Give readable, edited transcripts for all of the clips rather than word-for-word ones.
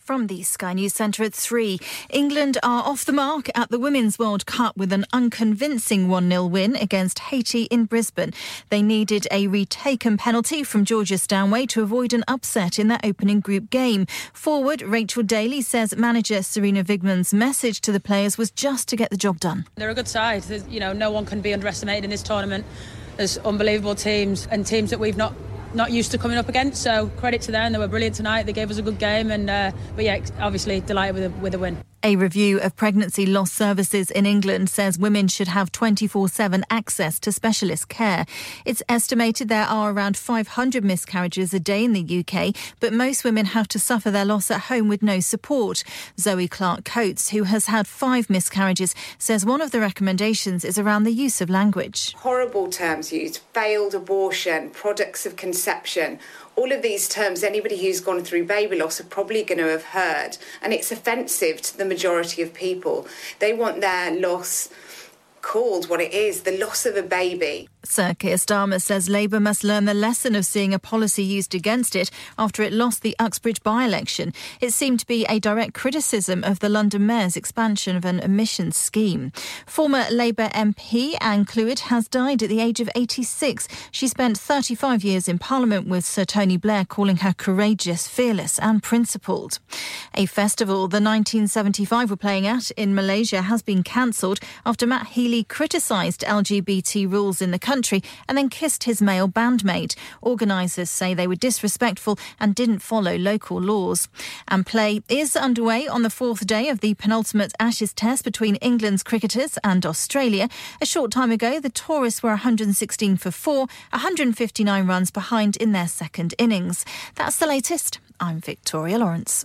From the Sky News Centre at 3, England are off the mark at the Women's World Cup with an unconvincing 1-0 win against Haiti in Brisbane. They needed a retaken penalty from Georgia Stanway to avoid an upset in their opening group game. Forward Rachel Daly says manager Serena Wigman's message to the players was just to get the job done. They're a good side. There's, you know, no one can be underestimated in this tournament. There's unbelievable teams and teams that we've not used to coming up against, so credit to them. They were brilliant tonight. They gave us a good game, and but yeah, obviously delighted with a win. A review of pregnancy loss services in England says women should have 24/7 access to specialist care. It's estimated there are around 500 miscarriages a day in the UK, but most women have to suffer their loss at home with no support. Zoe Clark-Coates, who has had 5 miscarriages, says one of the recommendations is around the use of language. Horrible terms used, failed abortion, products of conception. All of these terms, anybody who's gone through baby loss are probably going to have heard, and it's offensive to the majority of people. They want their loss called what it is, the loss of a baby. Sir Keir Starmer says Labour must learn the lesson of seeing a policy used against it after it lost the Uxbridge by-election. It seemed to be a direct criticism of the London Mayor's expansion of an emissions scheme. Former Labour MP Anne Clwyd has died at the age of 86. She spent 35 years in Parliament with Sir Tony Blair calling her courageous, fearless and principled. A festival the 1975 were playing at in Malaysia has been cancelled after Matt Healy criticised LGBT rules in the country and then kissed his male bandmate. Organisers say they were disrespectful and didn't follow local laws. And play is underway on the 4th day of the penultimate Ashes Test between England's cricketers and Australia. A short time ago, the tourists were 116 for 4, 159 runs behind in their second innings. That's the latest. I'm Victoria Lawrence.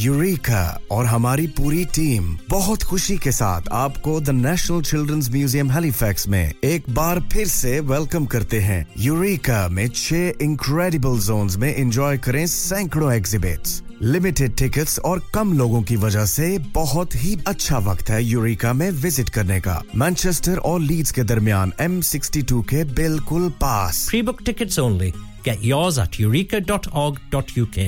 Eureka और हमारी पूरी team बहुत खुशी के साथ आपको The National Children's Museum Halifax में एक बार फिर से वेलकम करते हैं. Eureka में 6 incredible zones में enjoy करें सैकड़ों exhibits. Limited tickets और कम लोगों की वजह से बहुत ही अच्छा वक्त है यूरेका में विजिट करने का. मैनचेस्टर और लीड्स के दरमियान M62 के बिल्कुल पास. Pre-book tickets only. Get yours at eureka.org.uk.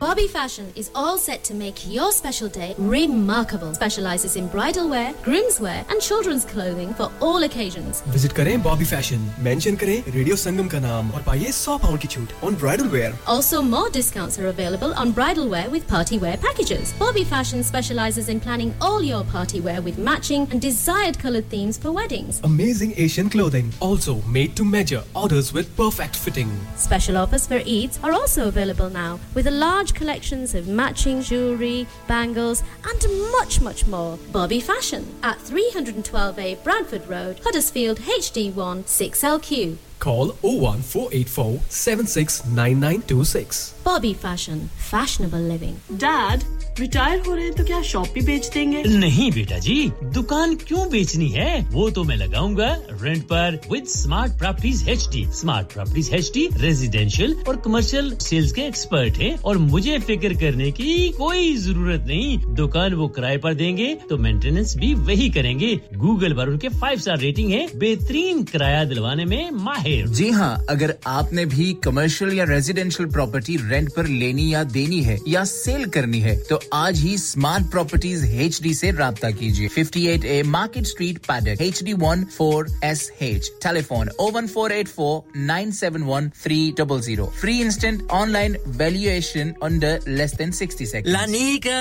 Bobby Fashion is all set to make your special day remarkable. Specializes in bridal wear, groom's wear and children's clothing for all occasions. Visit करें Bobby Fashion, mention करें Radio Sangam का नाम और पाइए £100 की छूट on bridal wear. Also more discounts are available on bridal wear with party wear packages. Bobby Fashion specializes in planning all your party wear with matching and desired colored themes for weddings. Amazing Asian clothing, also made to measure, orders with perfect fitting. Special offers for Eids are also available now with a large collections of matching jewellery, bangles and much more. Bobby Fashion at 312A Bradford Road, Huddersfield HD1 6LQ. Call 01484 769926. Bobby Fashion, fashionable living. Dad, retire हो रहे हैं तो क्या shop भी बेच देंगे? नहीं बेटा जी, दुकान क्यों बेचनी है? वो तो मैं लगाऊंगा रेंट पर with Smart Properties HD. Smart Properties HD residential और commercial sales के expert हैं और मुझे फिक्र करने की कोई जरूरत नहीं. दुकान वो किराए पर देंगे तो मेंटेनेंस भी वही करेंगे. Google पर उनके 5-star रेटिंग है. बेहतरीन किराया दिलवाने में माहिर. जी हां, अगर आपने भी कमर्शियल या रेजिडेंशियल प्रॉपर्टी रेंट पर लेनी या देनी है या सेल करनी है तो आज ही स्मार्ट प्रॉपर्टीज एचडी से राब्ता कीजिए. 58A market street paddock HD14SH. Telephone 01484 971300. Free instant online valuation under less than 60 seconds. Lanika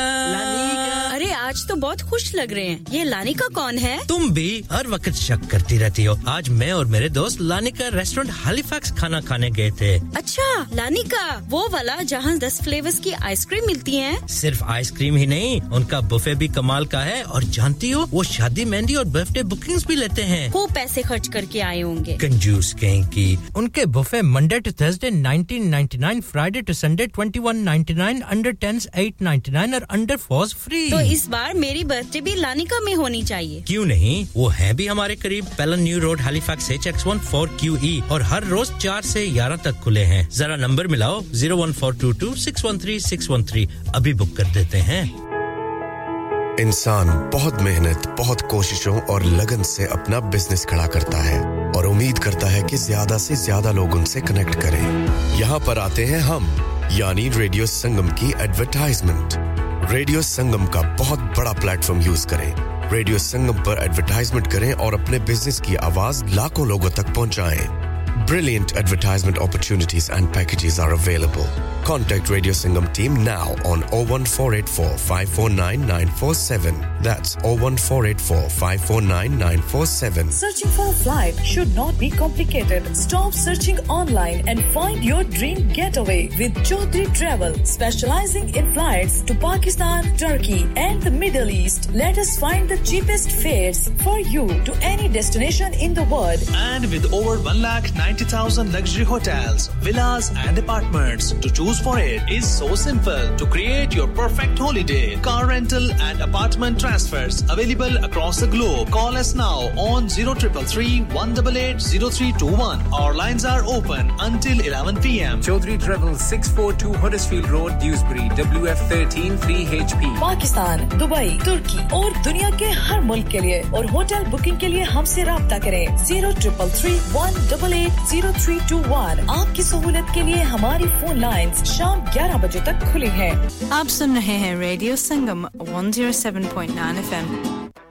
अरे आज तो बहुत खुश लग रहे हैं ये लानिका कौन है तुम भी हर वक्त शक करती रहती हो आज मैं और मेरे दोस्त लानिका रेस्टोरेंट हैलिफैक्स खाना खाने गए थे अच्छा लानिका वो वाला जहां 10 फ्लेवर्स की आइसक्रीम मिलती है सिर्फ आइसक्रीम ही नहीं उनका बुफे भी कमाल का है और जानती हो वो शादी मेहंदी और बर्थडे बुकिंग्स भी लेते हैं वो पैसे खर्च करके आए होंगे कंजूस कहीं की उनके buffet Monday to Thursday 1999 Friday to Sunday 2199 under 10s 899 और अंडर 4s फ्री तो इस बार मेरी बर्थडे भी लानिका में होनी चाहिए क्यों नहीं वो है भी हमारे करीब Pellon new road Halifax HX14QE और हर रोज 4 से 11 तक खुले हैं जरा नंबर मिलाओ 01422613613 अभी बुक कर देते हैं इंसान बहुत मेहनत, बहुत कोशिशों और लगन से अपना बिजनेस खड़ा करता है और उम्मीद करता है कि ज्यादा से ज्यादा लोग उनसे कनेक्ट करें। यहाँ पर आते हैं हम, यानी रेडियो संगम की एडवर्टाइजमेंट। रेडियो संगम का बहुत बड़ा प्लेटफॉर्म यूज करें। रेडियो संगम पर एडवर्टाइजमेंट करें और अपने बिजनेस की आवाज लाखों लोगों तक पहुंचाएं। Brilliant advertisement opportunities and packages are available. Contact Radio Sangam team now on 01484 549 947. That's 01484 549 947. Searching for a flight should not be complicated. Stop searching online and find your dream getaway with Chaudhry Travel, specializing in flights to Pakistan, Turkey and the Middle East. Let us find the cheapest fares for you to any destination in the world. And with over 1,90,000 luxury hotels, villas and apartments to choose for it is so simple to create your perfect holiday. Car rental and apartment transfers available across the globe. Call us now on 0333-188-0321. Our lines are open until 11 p.m. Chaudhry Travel 642 Huddersfield Road, Dewsbury, WF13 3HP. Pakistan, Dubai, Turkey aur duniya ke har mulk ke liye aur hotel booking ke liye humse raabta kare 0333-188 0321 आपकी सहूलियत के लिए हमारी phone lines शाम 11 बजे तक खुली हैं आप सुन रहे हैं रेडियो संगम 107.9 FM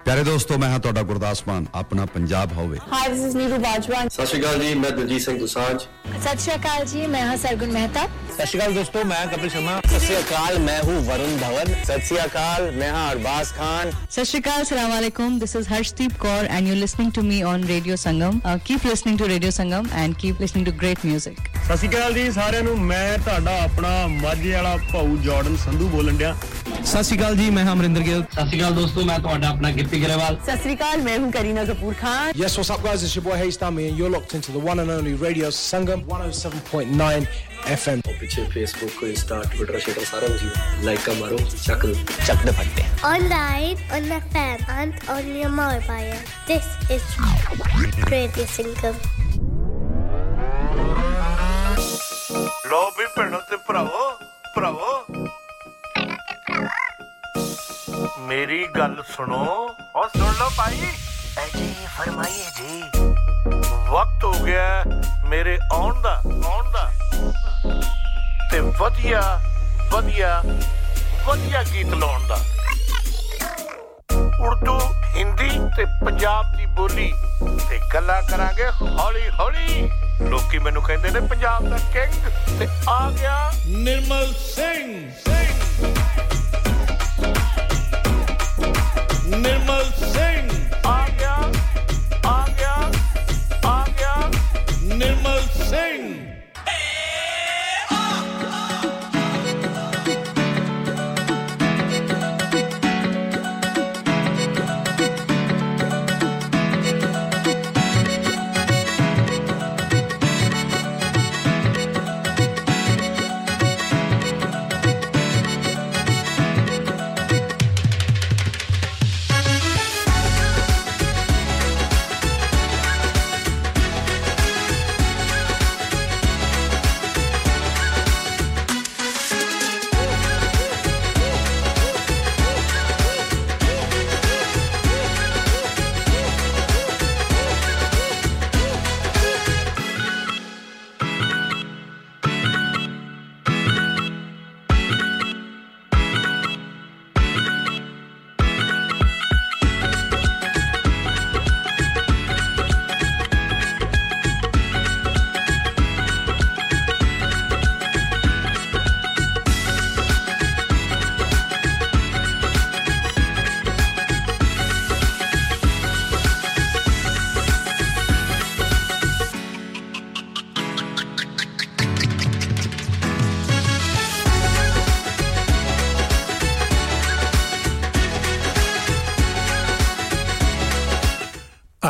प्यारे दोस्तों मैं हां ਤੁਹਾਡਾ ਗੁਰਦਾਸ ਮਾਨ ਆਪਣਾ ਪੰਜਾਬ ਹੋਵੇ hi this is Neeru Bajwa ਸਤਿ ਸ਼੍ਰੀ ਅਕਾਲ ਜੀ ਮੈਂ ਦਲਜੀਤ ਸਿੰਘ ਦੁਸਾਂਝ ਸਤਿ ਸ਼੍ਰੀ ਅਕਾਲ ਜੀ ਮੈਂ ਹਾਂ ਸਰਗੁਣ ਮਹਿਤਾ ਸਤਿ ਸ਼੍ਰੀ ਅਕਾਲ ਦੋਸਤੋ ਮੈਂ ਕਪਿਲ ਸ਼ਰਮਾ ਸਤਿ ਸ਼੍ਰੀ ਅਕਾਲ ਮੈਂ ਹੂੰ ਵਰੁਣ ਧਵਨ ਸਤਿ ਸ਼੍ਰੀ ਅਕਾਲ ਮੈਂ ਹਾਂ ਅਰਬਾਜ਼ ਖਾਨ ਸਤਿ ਸ਼੍ਰੀ ਅਕਾਲ ਅਸਲਾਮ ਅਲੈਕੁਮ this is Harshdeep Kaur and you listening to me on radio Sangam keep listening to radio Sangam and keep listening to great music ਸਤਿ ਸ਼੍ਰੀ ਅਕਾਲ ਜੀ ਸਾਰਿਆਂ ਨੂੰ ਮੈਂ ਤੁਹਾਡਾ ਆਪਣਾ ਮਾਝੇ ਵਾਲਾ ਭਾਊ ਜਾਰਡਨ ਸੰਧੂ ਬੋਲਣ ਡਿਆ ਸਤਿ ਸ਼੍ਰੀ ਅਕਾਲ ਜੀ ਮੈਂ ਹਾਂ ਅਮਰਿੰਦਰ ਗਿੱਲ ਸਤਿ ਸ਼੍ਰੀ ਅਕਾਲ ਦੋਸਤੋ ਮੈਂ ਤੁਹਾਡਾ ਆਪਣਾ Sat Sri Akal, main hu Kareena Kapoor Khan. Yes, what's up guys? It's your boy Haiti Stami and you're locked into the one and only Radio Sangam 107.9 FM. Piche Facebook ko Insta Twitter share sara kuch like ka maro chak de phatte. Online on the fan and on your mobile. This is Radio Sangam. Lo bhi pehno te bravo. मेरी गल सुनो और सुन लो भाई जी फरमाइए जी वक्त हो गया मेरे आउंदा ते वधिया गीत लाउन दा उर्दू हिंदी ते पंजाब दी बोली ते गल्ला करांगे हौली हौली लोकी मेनू कहंदे ने पंजाब दा किंग ते आ गया Nirmal Singh Nirmal Singh Aa gaya Nirmal Singh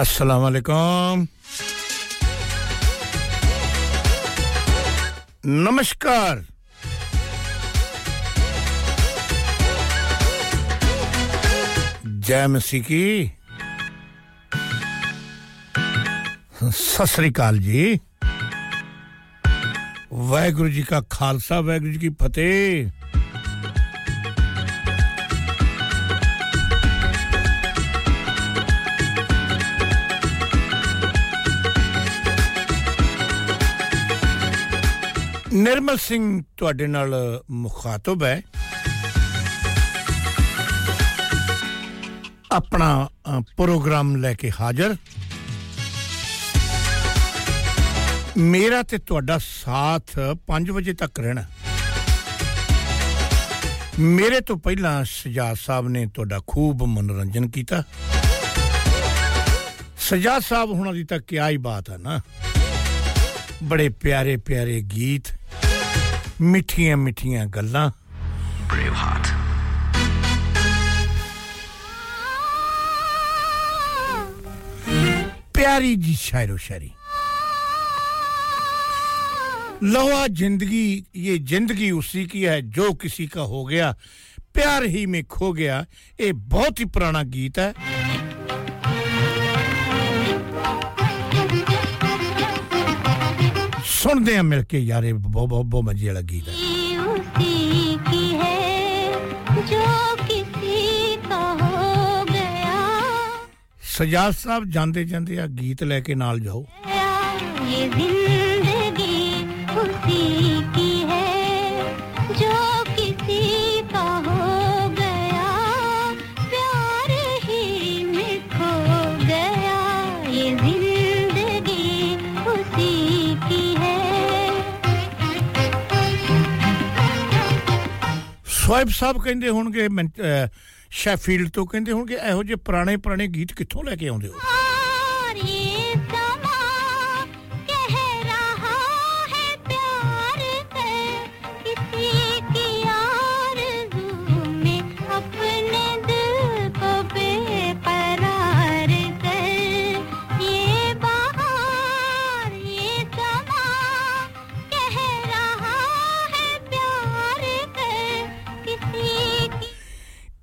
अस्सलाम वालेकुम नमस्कार जय मसीह की सत श्री अकाल जी वाहेगुरु जी का खालसा वाहेगुरु जी की फतेह निर्मल सिंह ਤੁਹਾਡੇ ਨਾਲ ਮੁਖਾਤਬ ਹੈ ਆਪਣਾ ਪ੍ਰੋਗਰਾਮ ਲੈ ਕੇ ਹਾਜ਼ਰ ਮੇਰਾ ਤੇ ਤੁਹਾਡਾ ਸਾਥ 5 ਵਜੇ ਤੱਕ ਰਹਿਣਾ ਮੇਰੇ ਤੋਂ ਪਹਿਲਾਂ ਸਜਾਦ ਸਾਹਿਬ ਨੇ ਤੁਹਾਡਾ ਖੂਬ ਮਨੋਰੰਜਨ ਕੀਤਾ ਸਜਾਦ ਸਾਹਿਬ ਹੁਣਾਂ ਦੀ ਤਾਂ ਕਿਆ ਹੀ ਬਾਤ ਹੈ ਨਾ ਬੜੇ ਪਿਆਰੇ ਪਿਆਰੇ ਗੀਤ ਮਿੱਠੀਆਂ ਮਿੱਠੀਆਂ ਗੱਲਾਂ ਬ੍ਰੇਵ ਹਾਰਟ ਪਿਆਰੀ ਜੀ ਸ਼ਾਇਰੋ ਸ਼ਾਇਰੀ लवा जिंदगी ये जिंदगी उसी की है जो किसी का हो गया प्यार ही में खो गया ये बहुत ही पुराना गीत है सुनते हैं मिलके यार ये बहुत बहुत मजे वाला गीत है ये उसी की है जो किसी का हो गया सजाद साहब जानते जानते आ गीत लेके नाल जाओ ये दिल की है जो किसी का हो गया प्यार ही में खो गया ये जिंदगी उसी की है स्वाइप साहब ਕਹਿੰਦੇ ਹੋਣਗੇ ਸ਼ੈਫੀਲਡ ਤੋਂ ਕਹਿੰਦੇ ਹੋਣਗੇ ਇਹੋ ਜਿਹੇ ਪੁਰਾਣੇ ਪੁਰਾਣੇ ਗੀਤ ਕਿੱਥੋਂ ਲੈ ਕੇ ਆਉਂਦੇ ਹੋ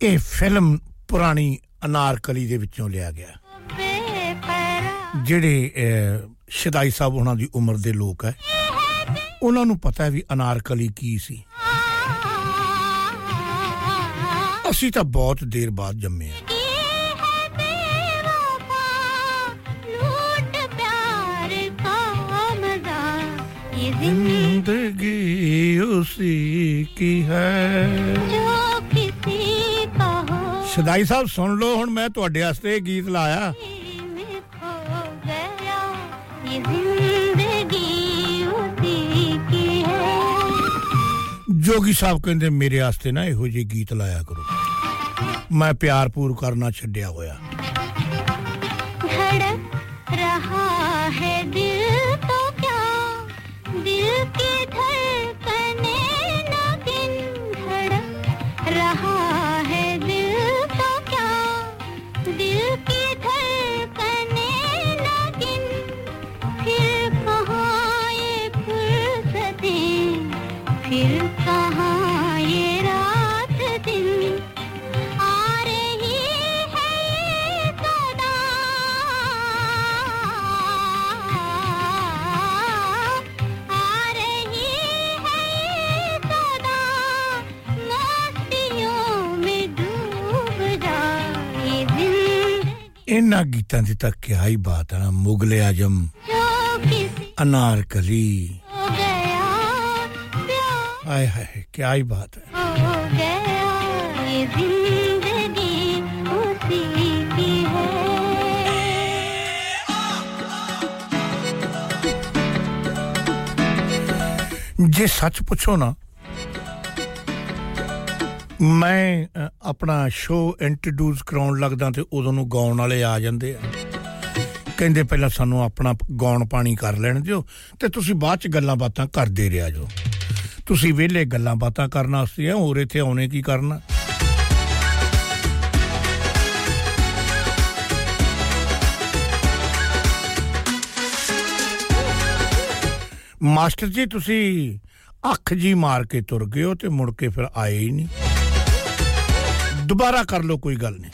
ਇਹ ਫਿਲਮ ਪੁਰਾਣੀ ਅਨਾਰਕਲੀ ਦੇ ਵਿੱਚੋਂ ਲਿਆ ਗਿਆ ਜਿਹੜੇ ਸ਼ਿਦਾਈ ਸਾਹਿਬ ਉਹਨਾਂ ਦੀ ਉਮਰ ਦੇ ਲੋਕ ਹੈ ਉਹਨਾਂ ਨੂੰ ਪਤਾ ਹੈ ਵੀ ਅਨਾਰਕਲੀ ਕੀ ਸੀ ਅਸੀਂ ਤਾਂ ਬਹੁਤ ਦੇਰ ਬਾਅਦ ਜੰਮੇ ਹਾਂ ਜ਼ਿੰਦਗੀ ਉਸੀ ਕੀ ਹੈ ਸਦਾਈ ਸਾਹਿਬ ਸੁਣ ਲਓ ਹੁਣ ਮੈਂ ਤੁਹਾਡੇ ਵਾਸਤੇ ਇਹ ਗੀਤ ਲਾਇਆ ਜੋਗੀ ਸਾਹਿਬ ਕਹਿੰਦੇ ਮੇਰੇ ਵਾਸਤੇ ਨਾ ਇਹੋ ਜਿਹੇ ਗੀਤ ਲਾਇਆ ਕਰੋ ਮੈਂ ਪਿਆਰ ਪੂਰ ਕਰਨਾ ਛੱਡਿਆ ਹੋਇਆ ਧੜਕ ਰਹਾ ਹੈ ਦਿਲ ਤੋਂ ਕਿਆ ਦਿਲ ਕੀ ਧੜਕਨੇ ਨਾ ਬਿਨ ਧੜਕ ਰਹਾ इन्हां गीतां दी तां क्या ही बात है मुगल आजम अनारकली हाय हाय क्या ही बात है जे सच पूछो ना ਮੈਂ ਆਪਣਾ ਸ਼ੋ ਇੰਟਰੋਡਿਊਸ ਕਰਾਉਣ ਲੱਗਦਾ ਤੇ ਉਦੋਂ ਨੂੰ ਗਾਉਣ ਵਾਲੇ ਆ ਜਾਂਦੇ ਆ ਕਹਿੰਦੇ ਪਹਿਲਾਂ ਸਾਨੂੰ ਆਪਣਾ ਗਾਉਣ ਪਾਣੀ ਕਰ ਲੈਣ ਦਿਓ ਤੇ ਤੁਸੀਂ ਬਾਅਦ ਚ ਗੱਲਾਂ ਬਾਤਾਂ ਕਰਦੇ ਰਿਹਾ ਜੋ ਤੁਸੀਂ ਵਿਹਲੇ ਗੱਲਾਂ ਬਾਤਾਂ ਕਰਨ ਆਸਤੇ ਹੋਰ ਇੱਥੇ ਆਉਣੇ ਕੀ ਕਰਨਾ ਮਾਸਟਰ ਜੀ ਤੁਸੀਂ ਅੱਖ ਜੀ ਮਾਰ ਕੇ ਤੁਰ ਗਏ ਹੋ ਤੇ ਮੁੜ ਕੇ ਫਿਰ ਆਏ ਹੀ ਨਹੀਂ ਦੁਬਾਰਾ ਕਰ ਲਓ ਕੋਈ ਗੱਲ ਨਹੀਂ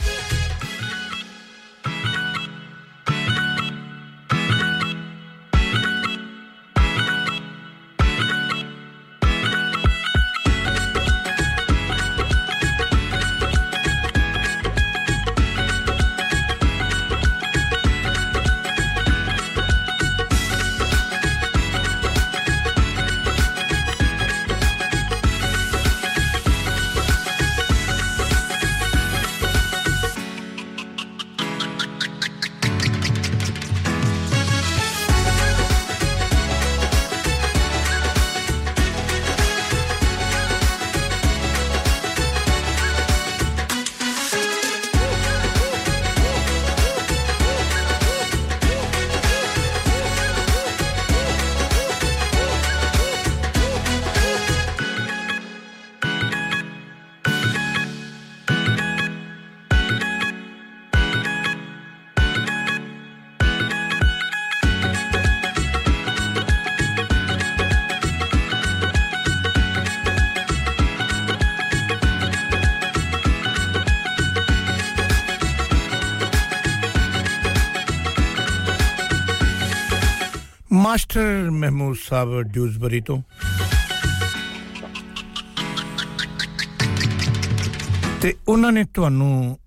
ਮਾਸਟਰ ਮਹਿਮੂਦ ਸਾਹਿਬ ਡਿਊਜ਼ਬਰੀ ਤੋਂ ਤੇ ਉਹਨਾਂ ਨੇ ਤੁਹਾਨੂੰ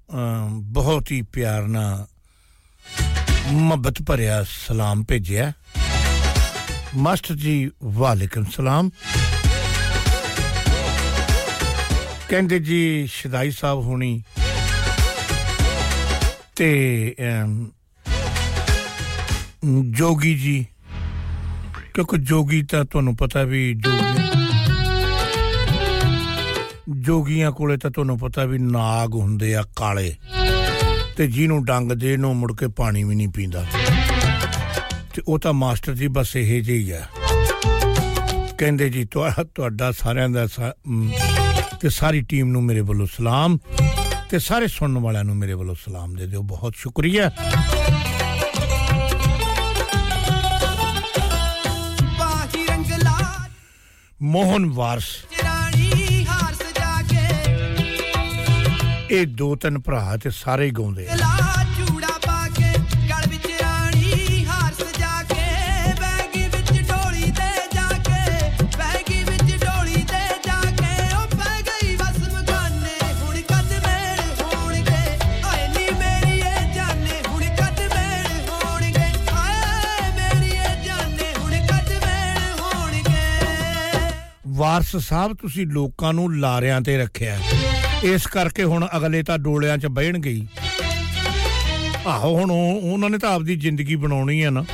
ਬਹੁਤ ਹੀ ਪਿਆਰ ਨਾਲ ਮੁਹੱਬਤ ਭਰਿਆ ਸਲਾਮ ਭੇਜਿਆ ਮਾਸਟਰ ਜੀ ਵਾਲੇਕਮ ਸਲਾਮ ਕਹਿੰਦੇ ਜੀ ਸ਼ਦਾਈ ਸਾਹਿਬ ਹੋਣੀ ਤੇ ਜੋਗੀ ਜੀ ਕਿਉਂਕਿ ਜੋਗੀ ਤਾਂ ਤੁਹਾਨੂੰ ਪਤਾ ਵੀ ਜੋਗੀਆਂ ਕੋਲੇ ਤਾਂ ਤੁਹਾਨੂੰ ਪਤਾ ਵੀ ਨਾਗ ਹੁੰਦੇ ਆ ਕਾਲੇ ਤੇ ਜਿਹਨੂੰ ਡੰਗ ਦੇ ਨੂੰ ਮੁੜ ਕੇ ਪਾਣੀ ਵੀ ਨਹੀਂ ਪੀਂਦਾ ਤੇ ਉਹ ਤਾਂ ਮਾਸਟਰ ਜੀ ਬਸ ਇਹ ਜਿਹੀ ਆ ਕਹਿੰਦੇ ਜੀ ਤੁਹਾਡਾ ਸਾਰਿਆਂ ਦਾ ਤੇ ਸਾਰੀ ਟੀਮ ਨੂੰ ਮੇਰੇ ਵੱਲੋਂ ਸਲਾਮ ਤੇ ਸਾਰੇ ਸੁਣਨ ਵਾਲਿਆਂ ਨੂੰ ਮੇਰੇ ਵੱਲੋਂ ਸਲਾਮ ਦੇ ਦਿਓ ਬਹੁਤ ਸ਼ੁਕਰੀਆ मोहन वारस ए दो तीन भरा ते सारे ही गाउंदे ਵਾਰਸ ਸਾਹਿਬ ਤੁਸੀਂ ਲੋਕਾਂ ਨੂੰ ਲਾਰਿਆਂ ਤੇ ਰੱਖਿਆ ਇਸ ਕਰਕੇ ਹੁਣ ਅਗਲੇ ਤਾਂ ਡੋਲਿਆਂ 'ਚ ਬਹਿਣ ਗਈ ਆਹੋ ਹੁਣ ਉਹਨਾਂ ਨੇ ਤਾਂ ਆਪਦੀ ਜ਼ਿੰਦਗੀ ਬਣਾਉਣੀ ਹੈ ਨਾ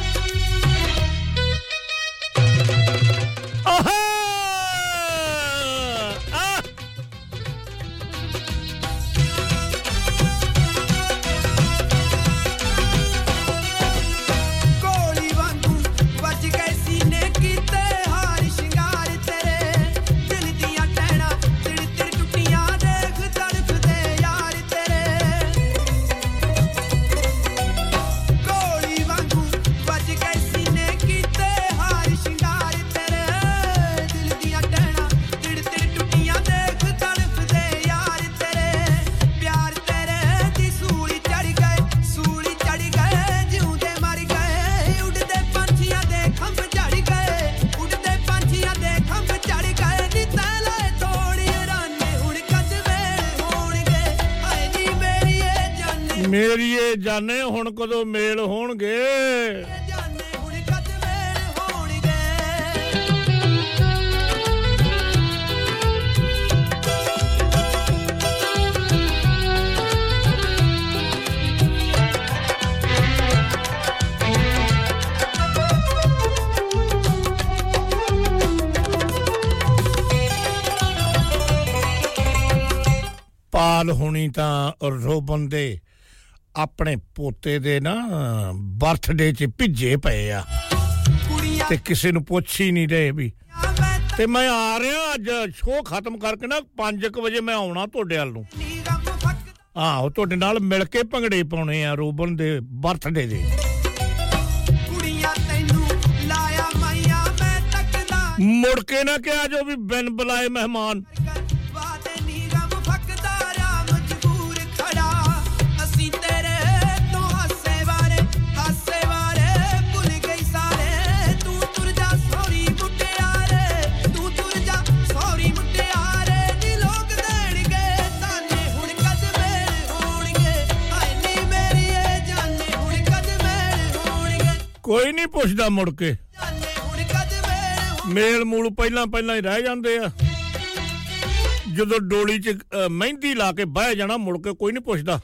ਕਦੋਂ ਮੇਲ ਹੋਣਗੇ ਪਾਲ ਹੋਣੀ ਤਾਂ ਰੋਬਨ ਦੇ ਆਪਣੇ ਪੋਤੇ ਦੇ ਨਾ ਬਰਥਡੇ 'ਚ ਭਿੱਜੇ ਪਏ ਆ ਤੇ ਕਿਸੇ ਨੂੰ ਪੁੱਛ ਹੀ ਨਹੀਂ ਰਹੇ ਵੀ ਤੇ ਮੈਂ ਆ ਰਿਹਾ ਅੱਜ ਸ਼ੋਅ ਖਤਮ ਕਰਕੇ ਨਾ 5:00 ਵਜੇ ਮੈਂ ਆਉਣਾ ਤੁਹਾਡੇ ਨਾਲ ਨੂੰ ਆਹੋ ਤੁਹਾਡੇ ਨਾਲ ਮਿਲ ਕੇ ਭੰਗੜੇ ਪਾਉਣੇ ਆ ਰੋਬਨ ਦੇ ਬਰਥਡੇ ਦੇ ਕੁੜੀਆਂ ਤੈਨੂੰ ਲਾਇਆ ਮਾਇਆ ਮੈਂ मुड़ के ना के आ जाओ भी बिन बुलाए मेहमान कोई नहीं पुछदा मुड़ के मेल मूल पहला पहला ही रह जांदे आ जदों डोली च मेहंदी ला के बह जाना मुड़ के कोई नहीं पुछदा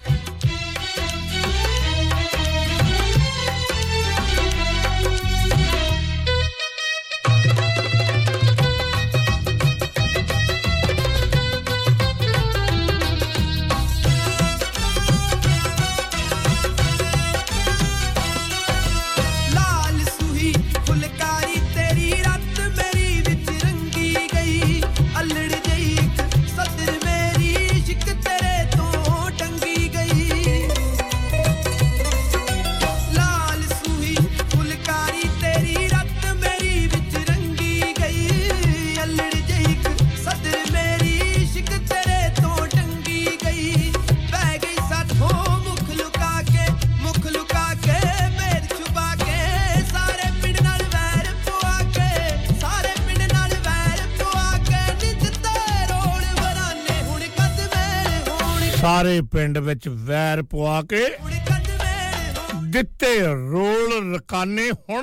ਸਾਰੇ ਪਿੰਡ ਵਿੱਚ ਵੈਰ ਪਵਾ ਕੇ ਦਿੱਤੇ ਰੋਲ ਰਕਾਨੇ ਹੁਣ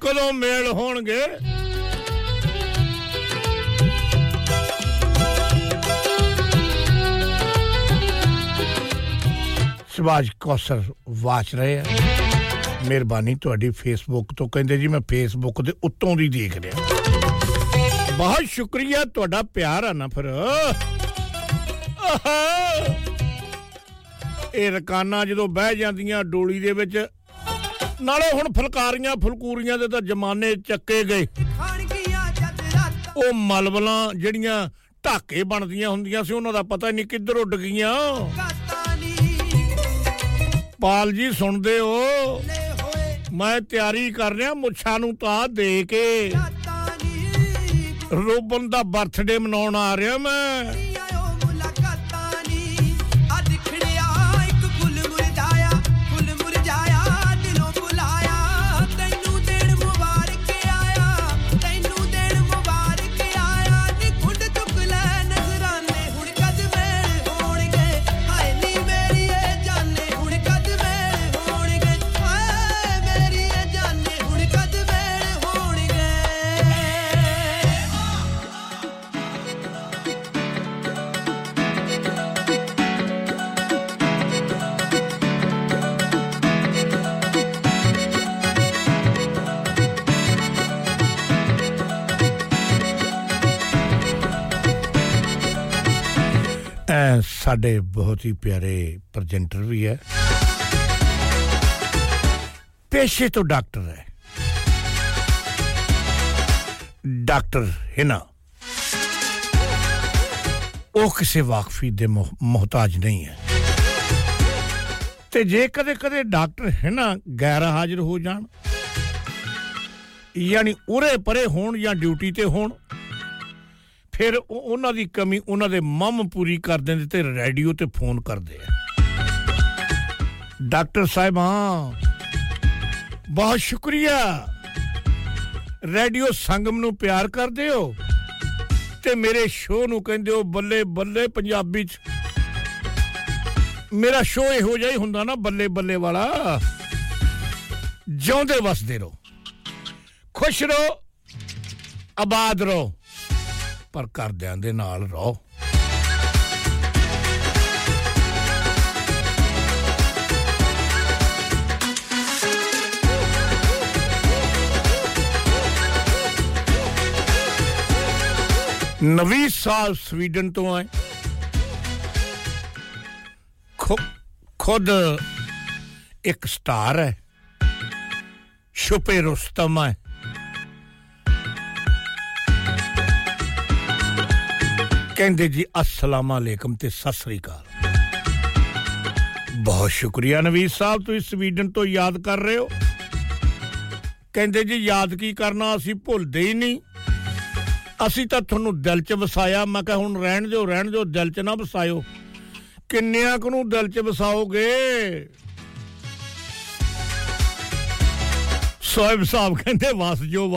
ਕਦੋਂ ਮੇਲ ਹੋਣਗੇ ਸਵਾਜ ਕੌਸਰ ਵਾਚ ਰਹੇ ਆ ਮਿਹਰਬਾਨੀ ਤੁਹਾਡੀ ਫੇਸਬੁੱਕ ਤੋਂ ਕਹਿੰਦੇ ਜੀ ਮੈਂ ਫੇਸਬੁੱਕ ਦੇ ਉੱਤੋਂ ਦੀ ਦੇਖ ਰਿਹਾ ਬਹੁਤ ਸ਼ੁਕਰੀਆ ਤੁਹਾਡਾ ਪਿਆਰ ਆ ਨਾ ਫਿਰ ਇਹ ਰਕਾਨਾ ਜਦੋਂ ਬਹਿ ਜਾਂਦੀਆਂ ਡੋਲੀ ਦੇ ਵਿੱਚ ਨਾਲੇ ਹੁਣ ਫਲਕਾਰੀਆਂ ਫਲਕੂਰੀਆਂ ਦੇ ਤਾਂ ਜ਼ਮਾਨੇ ਚੱਕੇ ਗਏ ਉਹ ਮਲਬਲਾਂ ਜਿਹੜੀਆਂ ਢਾਕੇ ਬਣਦੀਆਂ ਹੁੰਦੀਆਂ ਸੀ ਉਹਨਾਂ ਦਾ ਪਤਾ ਨਹੀਂ ਕਿੱਧਰ ਉੱਡ ਗਈਆਂ ਪਾਲ ਜੀ ਸੁਣਦੇ ਹੋ ਮੈਂ ਤਿਆਰੀ ਕਰ ਰਿਹਾ ਮੁੱਛਾਂ ਨੂੰ ਤਾਂ ਦੇ ਕੇ ਰੋਬਨ ਦਾ ਬਰਥਡੇ ਮਨਾਉਣ ਆ ਰਿਹਾ ਮੈਂ ਸਾਡੇ ਬਹੁਤ ਹੀ ਪਿਆਰੇ ਪ੍ਰੈਜ਼ੈਂਟਰ ਵੀ ਹੈ ਪੇਸ਼ੇ ਤੋਂ ਡਾਕਟਰ ਹੈ ਡਾਕਟਰ ਹਿਨਾ ਉਹ ਕਿਸੇ ਵਾਕਫੀ ਦੇ ਮੁਹਤਾਜ ਨਹੀਂ ਹੈ ਤੇ ਜੇ ਕਦੇ ਕਦੇ ਡਾਕਟਰ ਹਿਨਾ ਗੈਰ ਹਾਜ਼ਰ ਹੋ ਜਾਣ ਯਾਨੀ ਉਰੇ ਪਰੇ ਹੋਣ ਜਾਂ ਡਿਊਟੀ ਤੇ ਹੋਣ ਫਿਰ ਉਹਨਾਂ ਦੀ ਕਮੀ ਉਹਨਾਂ ਦੇ ਮਮ ਪੂਰੀ ਕਰ ਦਿੰਦੇ ਤੇ ਰੇਡੀਓ ਤੇ ਫੋਨ ਕਰਦੇ ਆ ਡਾਕਟਰ ਸਾਹਿਬਾਂ ਬਹੁਤ ਸ਼ੁਕਰੀਆ ਰੇਡੀਓ ਸੰਗਮ ਨੂੰ ਪਿਆਰ ਕਰਦੇ ਹੋ ਤੇ ਮੇਰੇ ਸ਼ੋਅ ਨੂੰ ਕਹਿੰਦੇ ਹੋ ਬੱਲੇ ਬੱਲੇ ਪੰਜਾਬੀ ਚ ਮੇਰਾ ਸ਼ੋਅ ਇਹੋ ਜਿਹਾ ਹੀ ਹੁੰਦਾ ਨਾ ਬੱਲੇ ਬੱਲੇ ਵਾਲਾ ਜਿਉਂਦੇ ਵਸਦੇ ਰਹੋ ਖੁਸ਼ ਰਹੋ ਆਬਾਦ ਰਹੋ ਪਰ ਘਰਦਿਆਂ ਦੇ ਨਾਲ ਰਹੋ ਨਵੀਂ ਸਾਲ ਸਵੀਡਨ ਤੋਂ ਆਏ ਖੁਦ ਇੱਕ ਸਟਾਰ ਹੈ ਸ਼ੁਪੇ ਰੁਸਤਮ ਹੈ ਕਹਿੰਦੇ ਜੀ ਅਸਲਾਮ ਅਲੈਕਮ ਤੇ ਸਤਿ ਸ੍ਰੀ ਅਕਾਲ ਬਹੁਤ ਸ਼ੁਕਰੀਆ ਨਵੀਦ ਸਾਹਿਬ ਤੁਸੀਂ ਸਵੀਡਨ ਤੋਂ ਯਾਦ ਕਰ ਰਹੇ ਹੋ ਕਹਿੰਦੇ ਜੀ ਯਾਦ ਕੀ ਕਰਨਾ ਅਸੀਂ ਭੁੱਲਦੇ ਹੀ ਨਹੀਂ ਅਸੀਂ ਤਾਂ ਤੁਹਾਨੂੰ ਦਿਲ 'ਚ ਵਸਾਇਆ ਮੈਂ ਕਿਹਾ ਹੁਣ ਰਹਿਣ ਦਿਓ ਦਿਲ 'ਚ ਨਾ ਵਸਾਇਓ ਕਿੰਨਿਆਂ ਕੁ ਨੂੰ ਦਿਲ 'ਚ ਵਸਾਓਗੇ ਸਾਹਿਬ ਸਾਹਿਬ ਕਹਿੰਦੇ ਵਸ ਜੋ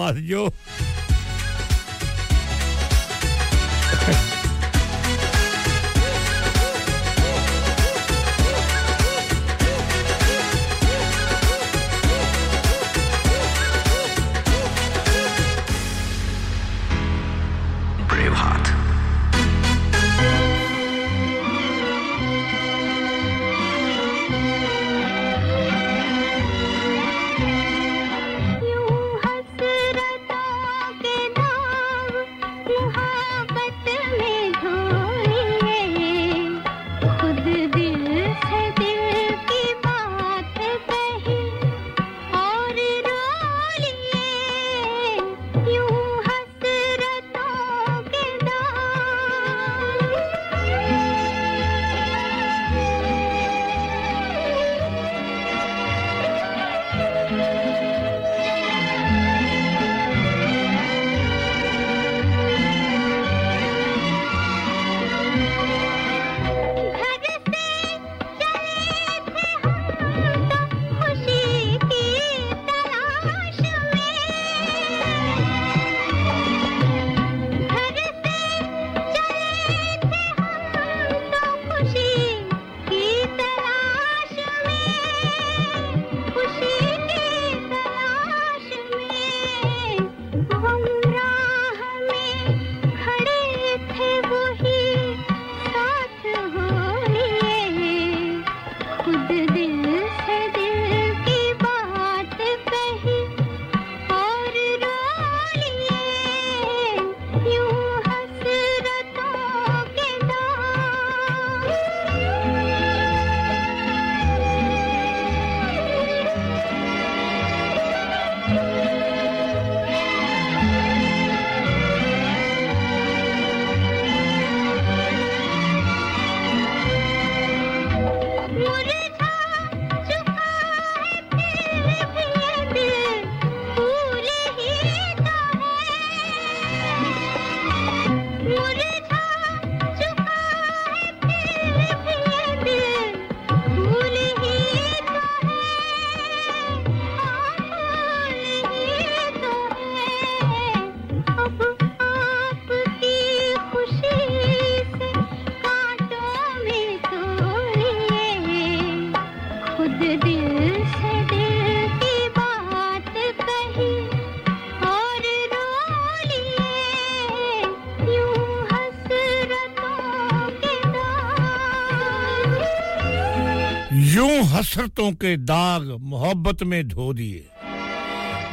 हसरतों के दाग मोहब्बत में धो दिए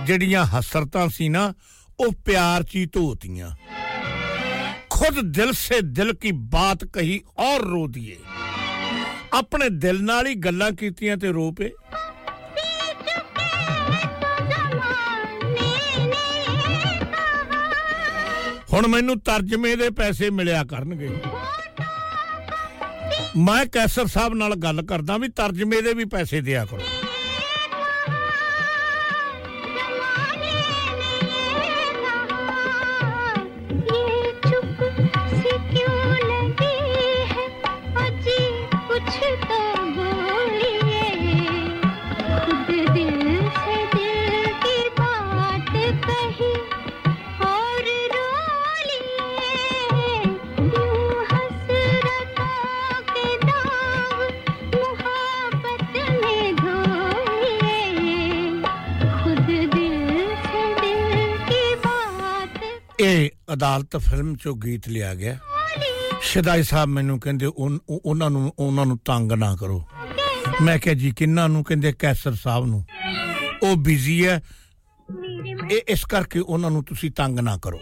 जड़ियां हसरतां सी ना वो प्यार ची धोतियां खुद दिल से दिल की बात कही और रो दिए अपने दिल नाल ही गल्लां कीतियां ते रो पे हुण मैनू तर्जमे दे पैसे मिलिया करनगे ਮੈਂ ਕੈਸਰ ਸਾਹਿਬ ਨਾਲ ਗੱਲ ਕਰਦਾ ਵੀ ਤਰਜਮੇ ਦੇ ਵੀ ਪੈਸੇ ਦਿਆ ਕਰੋ ਅਦਾਲਤ ਫਿਲਮ ਚੋਂ ਗੀਤ ਲਿਆ ਗਿਆ ਸ਼ਦਾਈ ਸਾਹਿਬ ਮੈਨੂੰ ਕਹਿੰਦੇ ਉਹਨਾਂ ਨੂੰ ਤੰਗ ਨਾ ਕਰੋ ਮੈਂ ਕਿਹਾ ਜੀ ਕਿੰਨਾਂ ਨੂੰ ਕਹਿੰਦੇ ਕੈਸਰ ਸਾਹਿਬ ਨੂੰ ਉਹ ਬਿਜ਼ੀ ਹੈ ਇਸ ਕਰਕੇ ਉਹਨਾਂ ਨੂੰ ਤੁਸੀਂ ਤੰਗ ਨਾ ਕਰੋ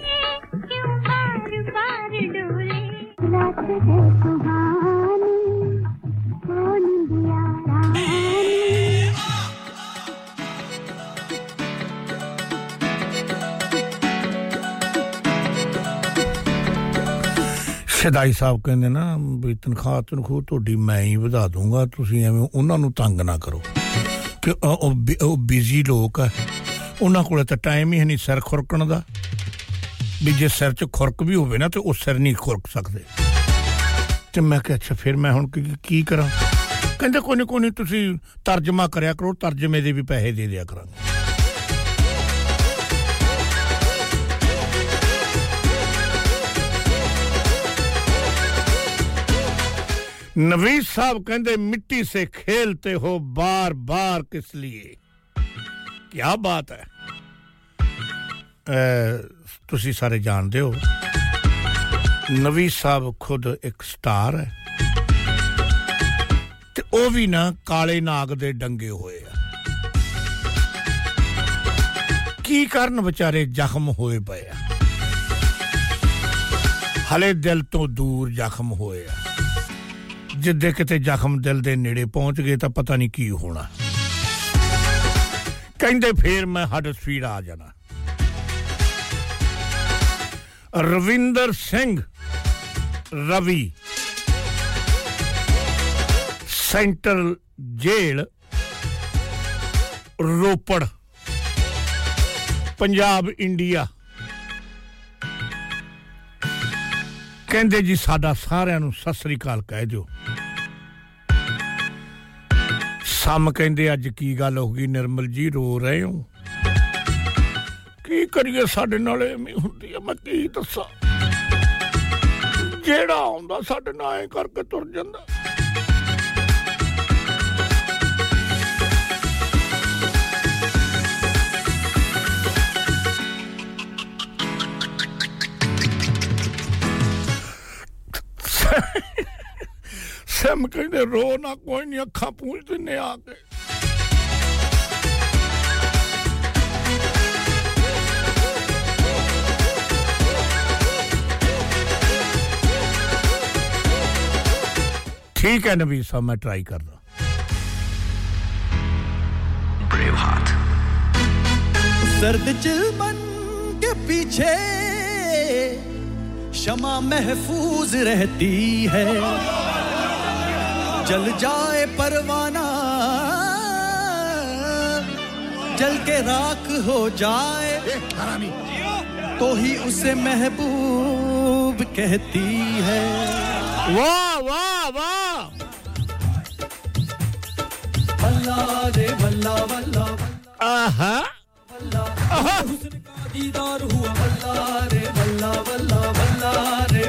ਸ਼ਦਾਈ ਸਾਹਿਬ ਕਹਿੰਦੇ ਨਾ ਵੀ ਤਨਖਾਹ ਤੁਹਾਡੀ ਮੈਂ ਹੀ ਵਧਾ ਦੂੰਗਾ ਤੁਸੀਂ ਐਵੇਂ ਉਹਨਾਂ ਨੂੰ ਤੰਗ ਨਾ ਕਰੋ ਕਿ ਉਹ ਬਿਜ਼ੀ ਲੋਕ ਆ ਉਹਨਾਂ ਕੋਲ ਤਾਂ ਟਾਈਮ ਹੀ ਨਹੀਂ ਸਰ ਖੁਰਕਣ ਦਾ ਵੀ ਜੇ ਸਰ ਚ ਖੁਰਕ ਵੀ ਹੋਵੇ ਨਾ ਤੇ ਉਹ ਸਰ ਨਹੀਂ ਖੁਰਕ ਸਕਦੇ ਤੇ ਮੈਂ ਕਿਹਾ ਅੱਛਾ ਫਿਰ ਮੈਂ ਹੁਣ ਕੀ ਕਰਾਂ ਕਹਿੰਦੇ ਕੋਨੇ ਤੁਸੀਂ ਤਰਜਮਾ ਕਰਿਆ ਕਰੋ ਤਰਜਮੇ ਦੇ ਵੀ ਪੈਸੇ ਦੇ ਦਿਆ ਕਰਾਂਗੇ नवीद साहब कहते मिट्टी से खेलते हो बार बार किस लिए क्या बात है तुसी सारे जानते हो नवीद साहब खुद एक स्टार है ते ओ भी ना काले नाग दे डंगे होए की कारण बेचारे जख्म होए पए हले दिल तो दूर जख्म होए जिद्दे किते जख्म दिल दे नेड़े पहुंच गए ता पता नहीं की होना कहंदे फिर मैं हडर्सफील्ड आ जाना Ravinder Singh Ravi central jail Ropar Punjab India कहंदे जी साडा सारियां नू सत श्री अकाल कह दियो साम कहंदे अज की गल हो गई निर्मल जी रो रहे हो की करिए साडे नाल एमी हुंदी है मैं की दस्सां जेड़ा आंदा साडे नाल ऐ करके तुर जंदा सम कहंदे रो ना कोई नहीं अखा पूंझते ने आके ठीक है नबी साहब मैं ट्राई कर रहा ब्रेव हार्ट सर्द चिलमन के पीछे शमा महफूज रहती है जल जाए परवाना जल के राख हो जाए तो ही उसे महबूब कहती है वाह वाह वाह अल्लाह रे वल्ला वल्ला आहा आहा दीदार हुआ वल्ला रे वल्ला वल्ला वल्ला रे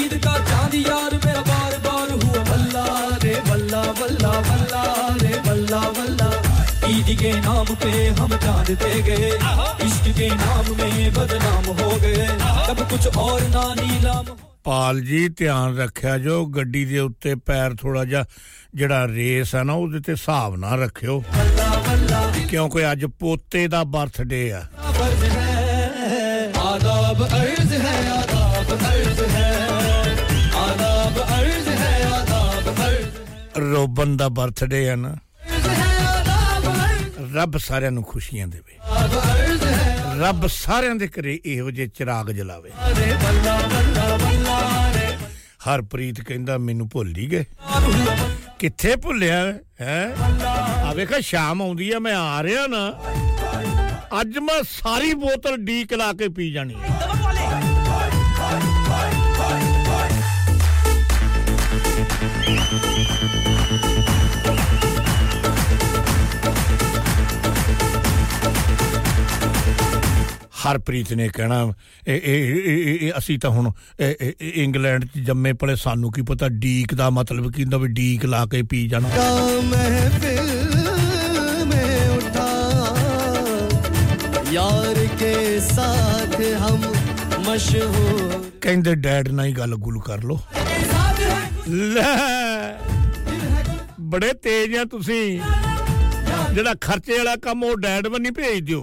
ईद का चांद यार मेरा बार बार हुआ वल्ला वल्ला वल्ला वल्ला रे वल्ला वल्ला ईद के नाम पे हम चांद दे गए इश्क के नाम में बदनाम हो गए सब कुछ और ना नीलाम पाल जी ध्यान रखिया जो गड्डी दे उत्ते पैर थोड़ा जा जेड़ा रेस है ना उदे ते हिसाब ना रखियो क्योंकि आज पोते दा बर्थडे है आदाब अर्ज है आदाब अर्ज है आदाब अर्ज है ਰੋਬਨ ਦਾ ਬਰਥਡੇ ਹੈ ਨਾ ਰੱਬ ਸਾਰਿਆਂ ਨੂੰ ਖੁਸ਼ੀਆਂ ਦੇਵੇ ਰੱਬ ਸਾਰਿਆਂ ਦੇ ਘਰੇ ਇਹੋ ਜਿਹੇ ਚਿਰਾਗ ਜਲਾਵੇ ਹਰਪ੍ਰੀਤ ਕਹਿੰਦਾ ਮੈਨੂੰ ਭੁੱਲ ਹੀ ਗਏ ਕਿੱਥੇ ਭੁੱਲਿਆ ਹੈ ਆ ਵੇਖਾ ਸ਼ਾਮ ਆਉਂਦੀ ਆ ਮੈਂ ਆ ਰਿਹਾ ਨਾ ਅੱਜ ਮੈਂ ਸਾਰੀ ਬੋਤਲ ਡੀਕ ਲਾ ਕੇ ਪੀ ਜਾਣੀ ਹੈ ਹਰਪ੍ਰੀਤ ਨੇ ਕਹਿਣਾ ਇਹ ਅਸੀਂ ਤਾਂ ਹੁਣ ਇੰਗਲੈਂਡ ਚ ਜੰਮੇ ਪਲੇ ਸਾਨੂੰ ਕੀ ਪਤਾ ਡੀਕ ਦਾ ਮਤਲਬ ਕੀ ਹੁੰਦਾ ਵੀ ਡੀਕ ਲਾ ਕੇ ਪੀ ਜਾਣਾ ਮਹਿਫਿਲ ਮੈਂ ਉਠਾ ਯਾਰ ਕੇ ਸਾਥ ਹਮ ਮਸ਼ਹੂਰ ਕਹਿੰਦੇ ਡੈਡ ਨਾਲ ਹੀ ਗੱਲ ਗੁੱਲ ਕਰ ਲੋ ਬੜੇ ਤੇਜ਼ ਆ ਤੁਸੀਂ ਜਿਹੜਾ ਖਰਚੇ ਵਾਲਾ ਕੰਮ ਉਹ ਡੈਡ ਵੱਲ ਨਹੀਂ ਭੇਜ ਦਿਓ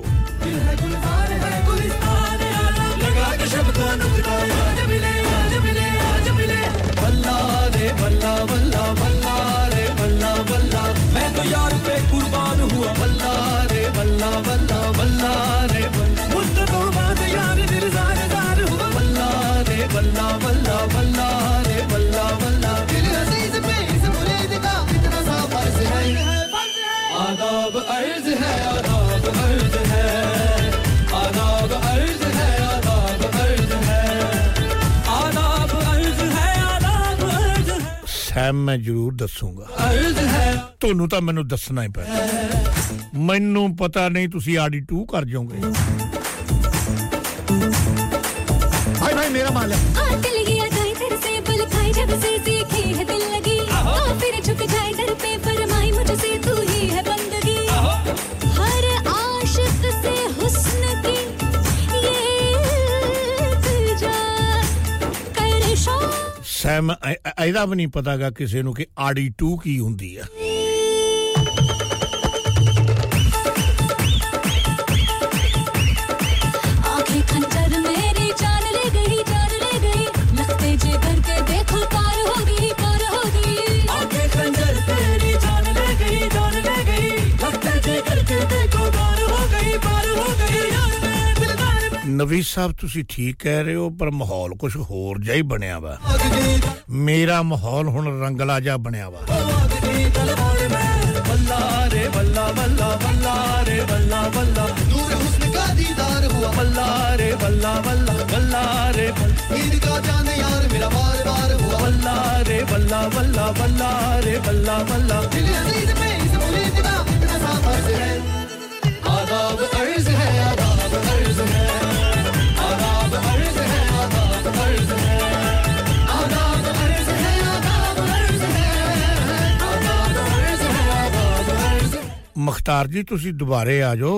वल्ला वल्ला वल्ला रे वल्ला वल्ला मैं तो यार पे कुर्बान हुआ वल्ला रे वल्ला वल्ला वल्ला रे मुस्तफा बाद यार दिल ज़ार ज़ार हुआ वल्ला रे वल्ला वल्ला वल्ला रे वल्ला वल्ला दिल अजीज पे इस मुरीद का कितना सा फर्ज है आदाब अर्ज है आदाब अर्ज है am main zarur dassunga tonu ta mainu dassna hi paega mainu pata nahi tusi RD2 kar jaoge bhai bhai mera maal hai chal gaya tai tere se bal khai jab se dekhi hai dil lagi aao fir jhuk jaye dar pe farmai mujhse tu hi hai bandagi har aashiq se husn ki Sam aida bhi nahi pata ga kise nu ki RD2 ki hundi hai aankhein khanchar meri jaan le gayi lagte je bhar ke dekho par ho gayi aankhein khanchar meri jaan le gayi lagte je bhar ke dekho par ho gayi Naveed साहब तुसी ठीक कह रहे हो पर माहौल कुछ और जाई बनया वा मेरा माहौल हुन रंगला जा बनया वा बल्ला रे बल्ला बल्ला बल्ला रे बल्ला बल्ला नूर हुस्न का दीदार हुआ बल्ला रे बल्ला बल्ला बल्ला रे ईद का जान यार मेरा बार-बार हुआ बल्ला रे बल्ला बल्ला बल्ला रे बल्ला बल्ला दिल अजीज पे इस बोली दिना इतना सा फर्ज है आदाब अर्ज है आदाब अर्ज है Mukhtar ji tusi dobare aa jao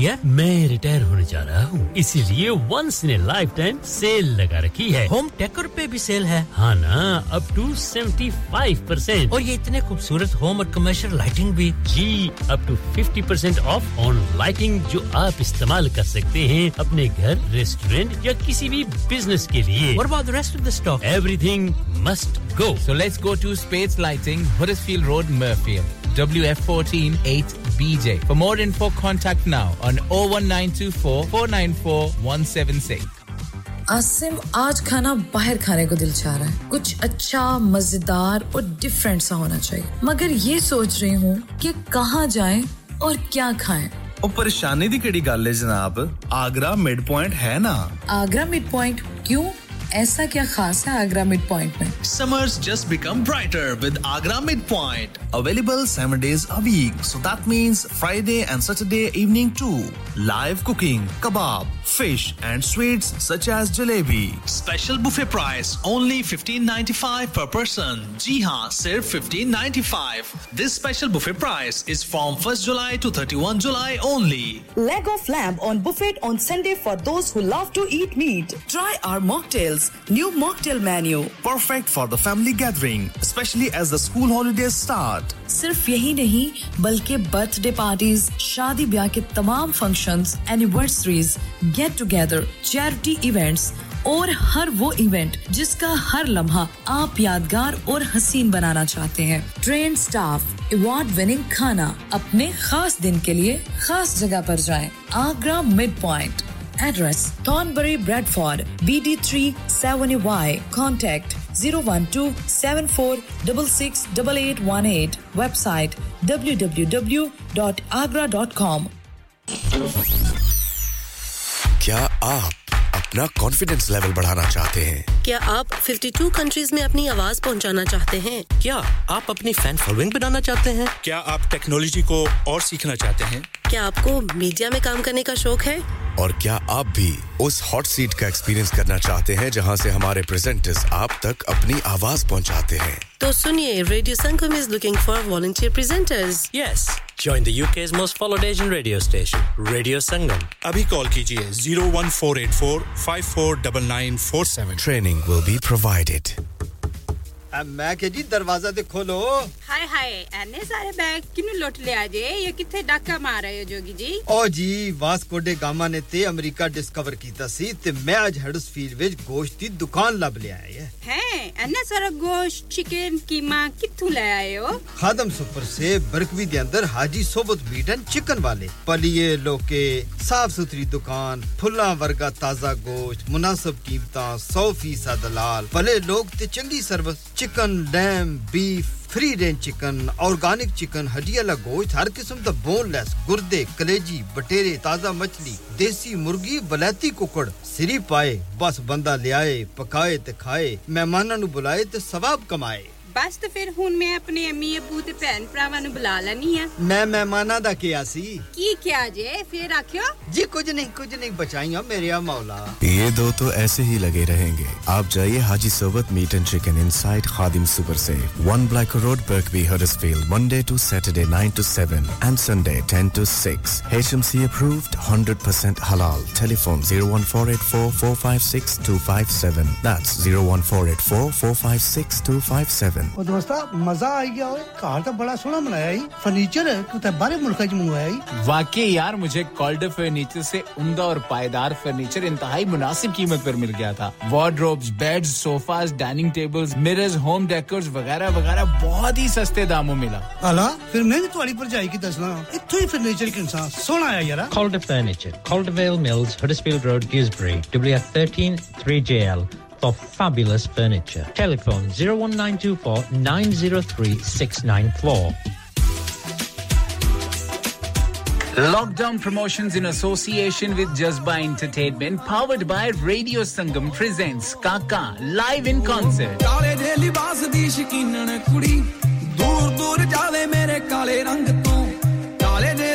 hai? मैं रिटायर होने जा रहा हूँ इसीलिए once in a lifetime sale लगा रखी है होम टेकर पे भी सेल है हाँ ना अप टू 75% और ये इतने खूबसूरत होम और कमर्शियल लाइटिंग भी जी up to 50% off on lighting जो आप इस्तेमाल कर सकते हैं अपने घर रेस्टोरेंट या किसी भी बिजनेस के लिए What about the rest of the stock? Everything must go. So let's go to Space Lighting, Huddersfield Road, Murfield. WF148BJ. For more info, contact now on 01924 494 176. Asim आज खाना बाहर खाने को दिल चाह रहा है कुछ अच्छा मजेदार और डिफरेंट सा होना चाहिए मगर ये सोच रही हूं कि कहां जाएं और क्या खाएं और परेशानी दी केड़ी गल है जनाब आगरा मिड पॉइंट है ना आगरा मिड पॉइंट क्यों ऐसा क्या खास है Agra Midpoint में? Summers just become brighter with Agra Midpoint. Available 7 days a week. So that means Friday and Saturday evening too. Live cooking, kebab, fish and sweets such as jalebi. Special buffet price only $15.95 per person. Ji haan, sirf $15.95. This special buffet price is from 1st July to 31 July only. Leg of lamb on buffet on Sunday for those who love to eat meat. Try our mocktails. New mocktail menu perfect for the family gathering especially as the school holidays start sirf yahi nahi balki birthday parties shaadi biyah ke tamam functions anniversaries get together charity events और हर वो event जिसका हर लम्हा आप यादगार और हसीन बनाना चाहते हैं ट्रेन स्टाफ अवार्ड विनिंग खाना अपने खास दिन के लिए खास जगह पर जाएं Agra mid point Address Thornbury, Bradford, BD3 7Y. Contact 012-7466-8818. Website www.agra.com. क्या आप अपना कॉन्फिडेंस लेवल बढ़ाना चाहते हैं क्या आप 52 कंट्रीज में अपनी आवाज पहुंचाना चाहते हैं क्या आप अपनी फैन फॉलोइंग बनाना चाहते हैं क्या आप टेक्नोलॉजी को और सीखना चाहते हैं क्या आपको मीडिया में काम करने का शौक है और क्या आप भी उस हॉट सीट का एक्सपीरियंस करना चाहते हैं जहां से हमारे प्रेजेंटर्स आप तक अपनी आवाज पहुंचाते हैं तो सुनिए radio Sangam is looking for volunteer presenters yes join the UK's most followed Asian radio station Radio Sangam abhi call kijiye 01484549947 training will be provided मैं कह जी दरवाजा ते खोलो हाय हाय एने सारे बैग किने लुट ले आजे ये किथे डाका मार रहे हो जोगी जी ओ जी वास्को डे गामा ने ते अमेरिका डिस्कवर कीता सी ते मैं आज हडर्सफील्ड विच गोश्त दी दुकान लब ले आए हैं एने सारा गोश्त चिकन कीमा किथू ले आए हो खादम सुपर से बरकवी दे अंदर हाजी सोबत मीट एंड चिकन वाले पलिए लोके साफ सुथरी दुकान फुल्ला वर्गा ताजा गोश्त मुनासिब कीमतां 100% दलाल भले लोग ते चंगी service Chicken, lamb, beef, free range chicken, organic chicken, हड्डियां ला गोश्त, हर किस्म दा boneless, गुर्दे, कलेजी, बटेरे, ताजा मछली, देसी मुर्गी, बलैती कुकड़, सिरी पाए, बस बंदा ले आए, पकाए ते खाए, मेहमानां नु बुलाए ते सवाब कमाए। बस ते फिर हुन मैं अपने अम्मी अब्बू ते भैन भरावां नु बुला लैनी आ। मैं मेहमानां दा किया सी। की किया जे? फिर आखियो? जी कुछ नहीं बचाइयां मेरे या मौला ये दो तो ऐसे ही लगे रहेंगे आप जाइए हाजी सोबत meat and chicken inside Khadim super से 1 Black Road Birkby Huddersfield Monday to Saturday 9 to 7 and Sunday 10 to 6 HMC approved 100% halal telephone 01484456257 that's 01484456257 ओ दोस्ता मजा आ गया ओए घर तो बड़ा सोना बनाया है फर्नीचर तू तो बाहर मुल्क से मंगवाया है वाकई यार मुझे कॉल्डर फर्नीचर से और पायदार फर्नीचर इंतहाई मुनासिब कीमत पर मिल गया था wardrobes beds sofas dining tables mirrors home decors वगैरह वगैरह बहुत ही सस्ते दामों मिला आला फिर मैं भी तुम्हारी परजाई की दसना इत्थों ही फर्नीचर के इंसान सोना आया यार Calder Furniture Caldervale Mills Huddersfield Road Dewsbury WF13 3JL for fabulous furniture telephone 01924 903 694 Lockdown Promotions in association with Jazba Entertainment powered by Radio Sangam presents Kaka live in concert Kale de libas di shikinan kudi dur dur jaale mere kale rang to Kale de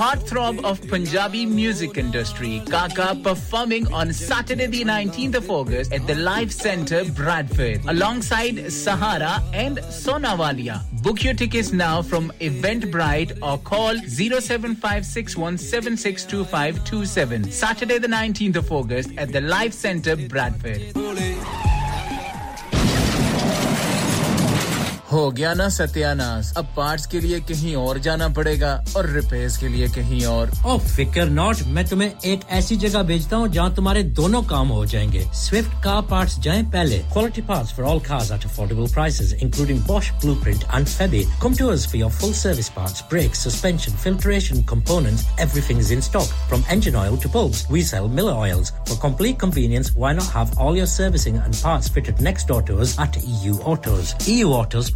Heartthrob of Punjabi music industry, Kaka performing on Saturday the 19th of August at the Live Centre, Bradford, alongside Sahara and Sonawalia. Book your tickets now from Eventbrite or call 07561762527. Saturday the 19th of August at the Live Centre, Bradford. हो गया ना सत्यानाश अब parts के लिए कहीं और जाना पड़ेगा और रिपेयर्स के लिए कहीं और ओ फिकर नॉट मैं तुम्हें एक ऐसी जगह भेजता हूं जहां तुम्हारे दोनों काम हो जाएंगे स्विफ्ट कार पार्ट्स जाएं पहले quality parts for all cars at affordable prices including Bosch Blueprint and Febi come to us for your full service parts brakes suspension filtration components everything is in stock from engine oil to bulbs we sell Miller oils for complete convenience why not have all your servicing and parts fitted next door to us at EU Autos EU Autos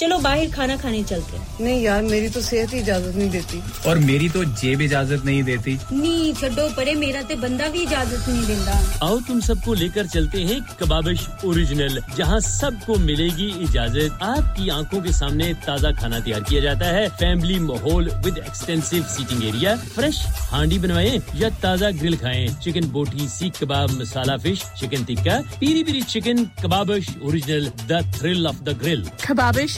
चलो बाहर खाना खाने चलते हैं नहीं यार मेरी तो सेहत ही इजाजत नहीं देती और मेरी तो जेब इजाजत नहीं देती नहीं छोड़ो परे मेरा ते बंदा भी इजाजत नहीं देता आओ तुम सबको लेकर चलते हैं कबाबिश ओरिजिनल जहां सबको मिलेगी इजाजत आपकी आंखों के सामने ताजा खाना तैयार किया जाता है फैमिली माहौल with extensive seating area fresh हांडी बनवाएं या ताजा ग्रिल खाएं chicken boti seekh kebab masala fish chicken tikka peri peri chicken Kababish original the thrill of the grill Kababish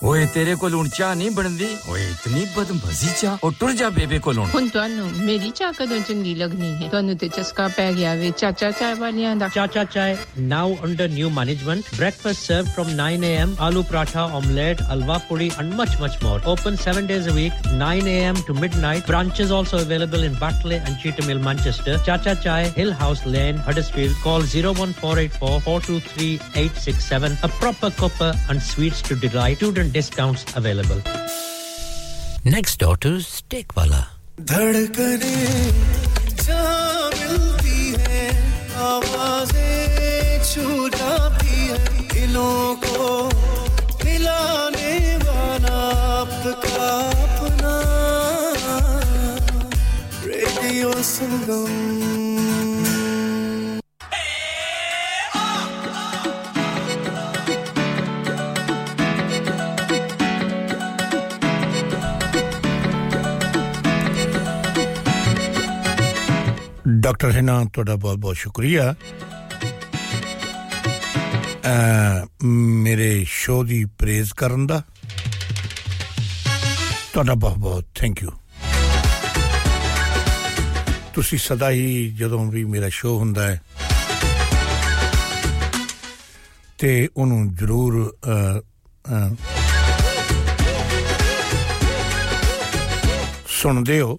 ओए तेरे को लूण चा नहीं बनदी ओए इतनी बदमजी चा और टुर जा बेबे को लूण हुन तानु मेरी चा कदों चंगी लगनी है तानु ते चस्का पै गया वे चाचा चाय वालियां दा चाचा चाय now under new management breakfast served from 9 am aloo paratha omelette alwa puri and much more open 7 days a week 9 am to midnight branches also available in Batley and Cheetham Hill Manchester Chacha Chai Hill House Lane Huddersfield call 01484 423 867 a proper cuppa and sweets to delight children discounts available next door to Steakwala dhadkane jaan milti hai aawazein chhu jaati hai dilon ko milane wala apka apna radio sangam doctor Hina तोड़ा बहुत-बहुत शुक्रिया मेरे show दी praise करन दा तोड़ा बहुत-बहुत thank you तुसी सदा ही जदों भी मेरा शो हुंदा है ते उनु जरूर सुन दे हो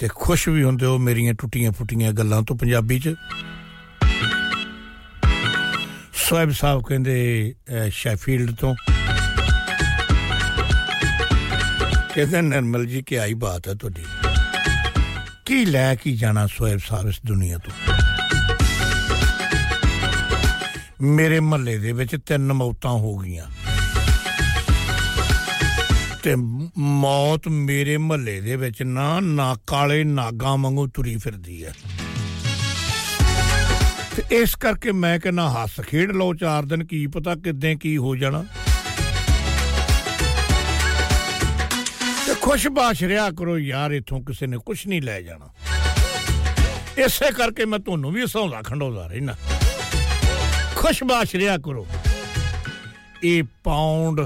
ਤੇ ਖੁਸ਼ ਵੀ ਹੁੰਦੇ ਹੋ ਮੇਰੀਆਂ ਟੁੱਟੀਆਂ ਫੁੱਟੀਆਂ ਗੱਲਾਂ ਤੋਂ ਪੰਜਾਬੀ ਚ ਸਾਹਿਬ ਸਾਹਿਬ ਕਹਿੰਦੇ ਸ਼ੈਫੀਲਡ ਤੋਂ ਕਹਿੰਦੇ ਨਰਮਲ ਜੀ ਕੀ ਆਈ ਬਾਤ ਹੈ ਤੁਹਾਡੀ ਕੀ ਲੈ ਕੇ ਜਾਣਾ ਸਾਹਿਬ ਸਾਹਿਬ ਇਸ ਦੁਨੀਆ ਤੋਂ ਮੇਰੇ ਮਹੱਲੇ ਦੇ ਵਿੱਚ ਤਿੰਨ ਮੌਤਾਂ ਹੋ ਗਈਆਂ ਤੇ ਮੌਤ ਮੇਰੇ ਮਹੱਲੇ ਦੇ ਵਿੱਚ ਨਾ ਕਾਲੇ ਨਾਗਾਂ ਵਾਂਗੂ ਤੁਰੀ ਫਿਰਦੀ ਹੈ ਤੇ ਇਸ ਕਰਕੇ ਮੈਂ ਕਹਿੰਦਾ ਹੱਸ ਖੇਡ ਲਓ ਚਾਰ ਦਿਨ ਕੀ ਪਤਾ ਕਿਦਾਂ ਕੀ ਹੋ ਜਾਣਾ ਤੇ ਖੁਸ਼ ਬਾਸ਼ ਰਿਹਾ ਕਰੋ ਯਾਰ ਇਥੋਂ ਕਿਸੇ ਨੇ ਕੁਝ ਨਹੀਂ ਲੈ ਜਾਣਾ ਇਸੇ ਕਰਕੇ ਮੈਂ ਤੁਹਾਨੂੰ ਵੀ ਹਸਾਉਂਦਾ ਖੰਡੋਦਾ ਰਹਿਣਾ ਖੁਸ਼ ਬਾਸ਼ ਰਿਹਾ ਕਰੋ ਇਹ ਪਾਉਂਡ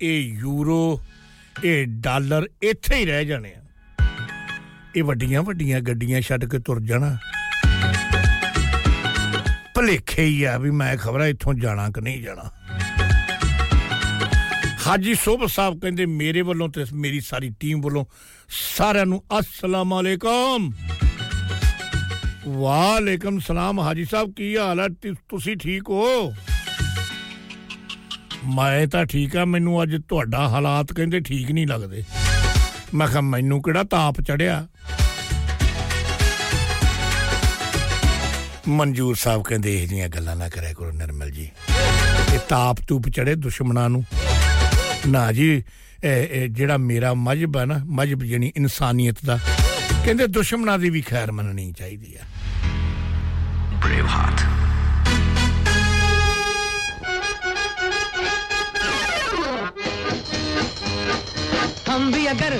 ਇਹ ਯੂਰੋ ਇਹ ਡਾਲਰ ਇੱਥੇ ਹੀ ਰਹਿ ਜਾਣੇ ਆ ਇਹ ਵੱਡੀਆਂ ਵੱਡੀਆਂ ਗੱਡੀਆਂ ਛੱਡ ਕੇ ਤੁਰ ਜਾਣਾ ਭਲੇਖੇ ਹੀ ਆ ਵੀ ਮੈਂ ਖਬਰਾਂ ਇੱਥੋਂ ਜਾਣਾ ਕਿ ਨਹੀਂ ਜਾਣਾ ਹਾਜੀ ਸੋਬ ਸਾਹਿਬ ਕਹਿੰਦੇ ਮੇਰੇ ਵੱਲੋਂ ਤੇ ਮੇਰੀ ਸਾਰੀ ਟੀਮ ਵੱਲੋਂ ਸਾਰਿਆਂ ਨੂੰ ਅਸਲਾਮ ਅਲੈਕਮ ਵਾਲੇਕਮ ਸਲਾਮ ਹਾਜੀ ਸਾਹਿਬ ਕੀ ਹਾਲ ਹੈ ਤੁਸੀਂ ਠੀਕ ਹੋ ਮੈਂ ਤਾਂ ਠੀਕ ਆ ਮੈਨੂੰ ਅੱਜ ਤੁਹਾਡਾ ਹਾਲਾਤ ਕਹਿੰਦੇ ਠੀਕ ਨਹੀਂ ਲੱਗਦੇ ਮੈਂ ਕਿਹਾ ਮੈਨੂੰ ਕਿਹੜਾ ਤਾਪ ਚੜਿਆ ਮਨਜੂਰ ਸਾਹਿਬ ਕਹਿੰਦੇ ਇਹ ਜੀਆਂ ਗੱਲਾਂ ਨਾ ਕਰਿਆ ਕਰੋ ਨਰਮਲ ਜੀ ਇਹ ਤਾਪ ਤੂਪ ਚੜੇ ਦੁਸ਼ਮਣਾਂ ਨੂੰ ਨਾ ਜੀ ਜਿਹੜਾ ਮੇਰਾ ਮਜਬ ਹੈ ਨਾ ਮਜਬ ਯਾਨੀ ਇਨਸਾਨੀਅਤ ਦਾ ਕਹਿੰਦੇ ਦੁਸ਼ਮਣਾਂ ਦੀ ਵੀ ਖੈਰ ਮੰਨਣੀ ਚਾਹੀਦੀ ਆ ਬ੍ਰੇਵ ਹਾਰਟ हम भी अगर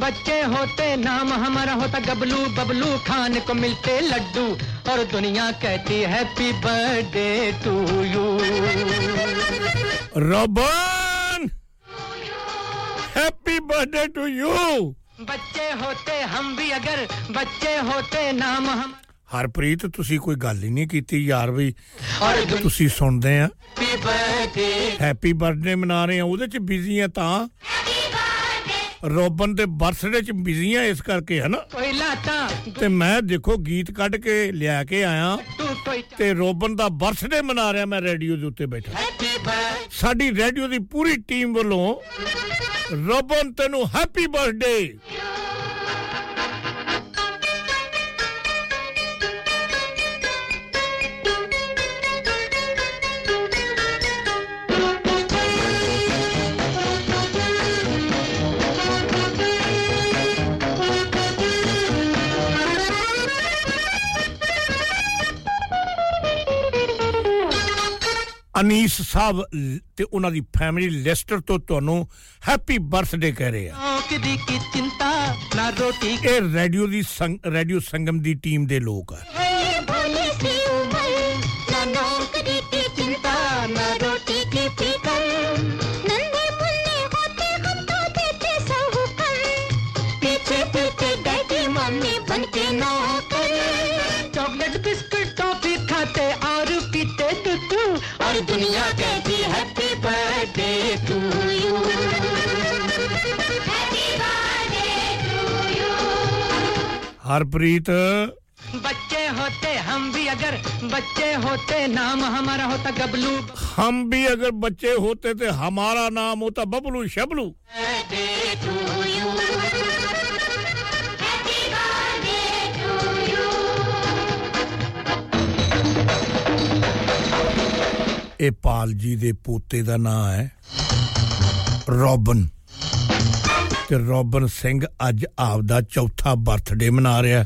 बच्चे होते नाम हमारा होता गबलू बबलू खाने को मिलते लड्डू और दुनिया कहती happy birthday to you रबन happy birthday to you बच्चे होते हम भी अगर बच्चे होते नाम हम ਹਰਪ੍ਰੀਤ ਤੁਸੀਂ ਕੋਈ ਗੱਲ ਹੀ ਨਹੀਂ ਕੀਤੀ ਯਾਰ ਵੀ ਤੁਸੀਂ ਸੁਣਦੇ ਆ ਹੈਪੀ ਬਰਥਡੇ ਮਨਾ ਰਹੇ ਆ ਉਹਦੇ ਚ ਬਿਜ਼ੀ ਆ ਤਾਂ ਰੋਬਨ ਦੇ ਬਰਥਡੇ ਚ ਬਿਜ਼ੀ ਆ ਇਸ ਕਰਕੇ ਹਨਾ ਪਹਿਲਾ ਤਾਂ ਤੇ ਮੈਂ ਦੇਖੋ ਗੀਤ ਕੱਢ ਕੇ ਲਿਆ ਕੇ ਆਇਆ ਤੇ ਰੋਬਨ ਦਾ ਬਰਥਡੇ ਮਨਾ ਰਿਹਾ ਮੈਂ ਰੇਡੀਓ ਦੇ ਉੱਤੇ ਬੈਠਾ ਸਾਡੀ ਰੇਡੀਓ ਦੀ ਪੂਰੀ ਟੀਮ ਵੱਲੋਂ ਰੋਬਨ ਤੈਨੂੰ ਹੈਪੀ ਬਰਥਡੇ अनीस साहब ते उना दी फैमिली लेस्टर तो तोनु हैप्पी बर्थडे कह रहे हैं ए रेडियो दी रेडियो संगम दी टीम दे लोग हैं दुनिया कहती happy birthday to you happy birthday to you Harpreet बच्चे होते हम भी अगर बच्चे होते नाम हमारा होता गबलू हम भी अगर बच्चे होते थे हमारा नाम होता Bablu Shablu birthday to you happy birthday to you ਇਹ ਪਾਲ ਜੀ ਦੇ ਪੋਤੇ ਦਾ ਨਾਮ ਹੈ ਰੋਬਨ ਤੇ ਰੋਬਨ ਸਿੰਘ ਅੱਜ ਆਪ ਦਾ ਚੌਥਾ ਬਰਥਡੇ ਮਨਾ ਰਿਹਾ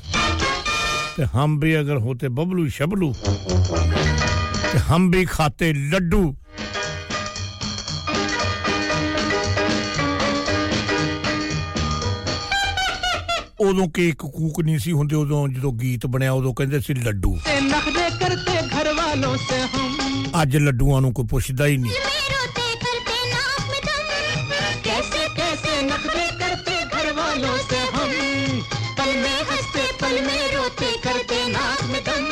ਤੇ ਹਮ ਵੀ ਅਗਰ ਹੋਤੇ ਬਬਲੂ ਸ਼ਬਲੂ ਤੇ ਹਮ ਵੀ ਖਾਤੇ ਲੱਡੂ ਉਦੋਂ ਕੇਕ ਕੂਕ ਨਹੀਂ ਸੀ ਹੁੰਦੇ ਉਦੋਂ ਜਦੋਂ ਗੀਤ ਬਣਿਆ ਉਦੋਂ ਕਹਿੰਦੇ ਸੀ ਲੱਡੂ ਤੇ ਨਖਰੇ ਕਰਤੇ ਘਰ ਵਾਲੋਂ ਸੇ ਹਮ आज लड्डुआं नू कोई पूछदा ही नहीं रोते करते नाक में दम कैसे कैसे नखरे करते घर वालों से हम पल में रोते करते नाक में दम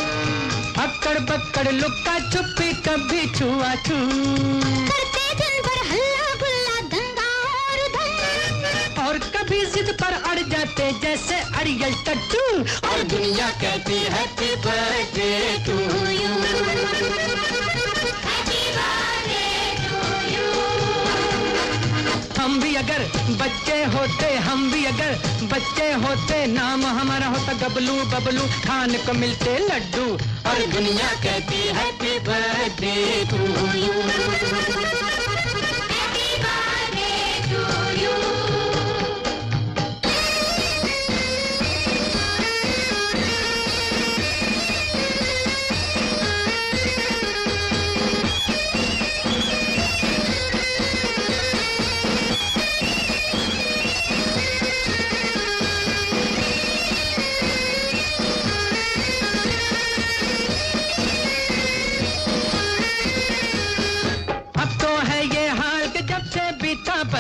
अक्कड़ बक्कड़ लुक्का छुपी कभी छुआ छू करते दिन भर हल्ला गुल्ला दंगा और धम और कभी जिद पर अड़ जाते जैसे अड़ियल टट्टू और दुनिया कहती है हैप्पी बर्थडे टू यू हम भी अगर बच्चे होते हम भी अगर बच्चे होते नाम हमारा होता गबलू बबलू खाने को मिलते लड्डू और दुनिया कहती happy birthday to you happy birthday to you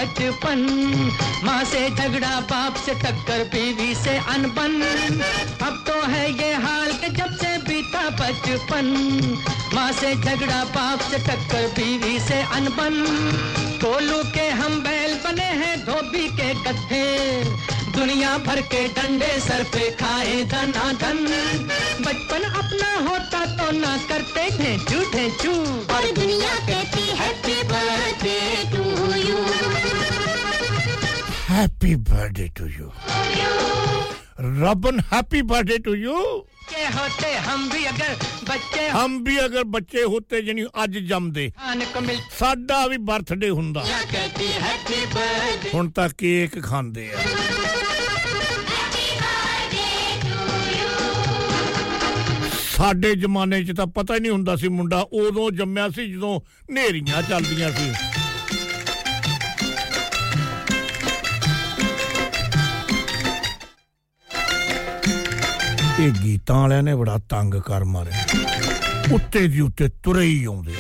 बचपन माँ से झगड़ा बाप से टक्कर बीवी से अनबन अब तो है ये हाल के जब से बीता बचपन माँ से झगड़ा बाप से टक्कर बीवी से अनबन कोलू के हम बैल बने हैं धोबी के गधे दुनिया भर के डंडे सर पे खाए धनाधन बचपन अपना होता तो ना करते थे झूठे झू और दुनिया कहती happy birthday to you Happy birthday to you. Robin, happy birthday to you. के होते हम भी अगर बच्चे होते यानी आज जमदे साडा भी बर्थडे हुंदा हुन ता केक खांदे आ साडे जमाने च ता पता ही नहीं हुंदा सी मुंडा उदों जम्मया सी जदों नेहरियां चलदियां सी ਇਹ ਗੀਤਾਂ ਵਾਲਿਆਂ ਨੇ ਬੜਾ ਤੰਗ ਕਰ ਮਾਰਿਆ ਉੱਤੇ ਦੀ ਉੱਤੇ ਤੁਰੇ ਹੀ ਆਉਂਦੇ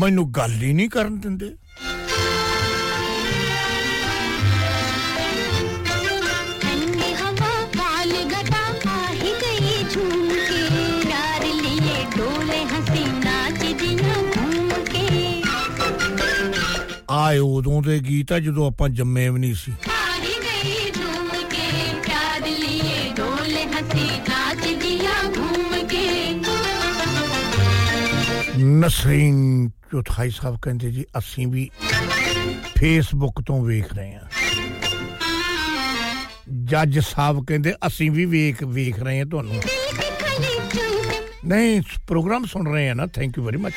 ਮੈਨੂੰ ਗੱਲ ਹੀ ਨਹੀਂ ਕਰਨ ਦਿੰਦੇ ਕੰਨੀ ਹਵਾ ਕਾਲ ਗਟਾ ਆਹੀ ਗਈ ਝੂਮ ਕੇ ਆਏ ਉਦੋਂ ਦੇ ਗੀਤ ਆ ਜਦੋਂ ਆਪਾਂ ਜੰਮੇ ਵੀ ਨਹੀਂ ਸੀ ਹਾਰੀ ਗਈ ਢੂਮ ਕੇ ਪਿਆਰ ਲਈ ਢੋਲ ਹੱਸੀ ਨਾਚਦੀਆਂ ਘੁੰਮ ਕੇ ਨਸਰੀਨ ਚੌਥਾਈ ਸਾਹਿਬ ਕਹਿੰਦੇ ਜੀ ਅਸੀਂ ਵੀ ਫੇਸਬੁੱਕ ਤੋਂ ਵੇਖ ਰਹੇ ਹਾਂ ਜੱਜ ਸਾਹਿਬ ਕਹਿੰਦੇ ਅਸੀਂ ਵੀ ਵੇਖ ਰਹੇ ਹਾਂ ਤੁਹਾਨੂੰ ਨਹੀਂ ਪ੍ਰੋਗਰਾਮ ਸੁਣ ਰਹੇ ਹਾਂ ਨਾ ਥੈਂਕ ਯੂ ਵੈਰੀ ਮੱਚ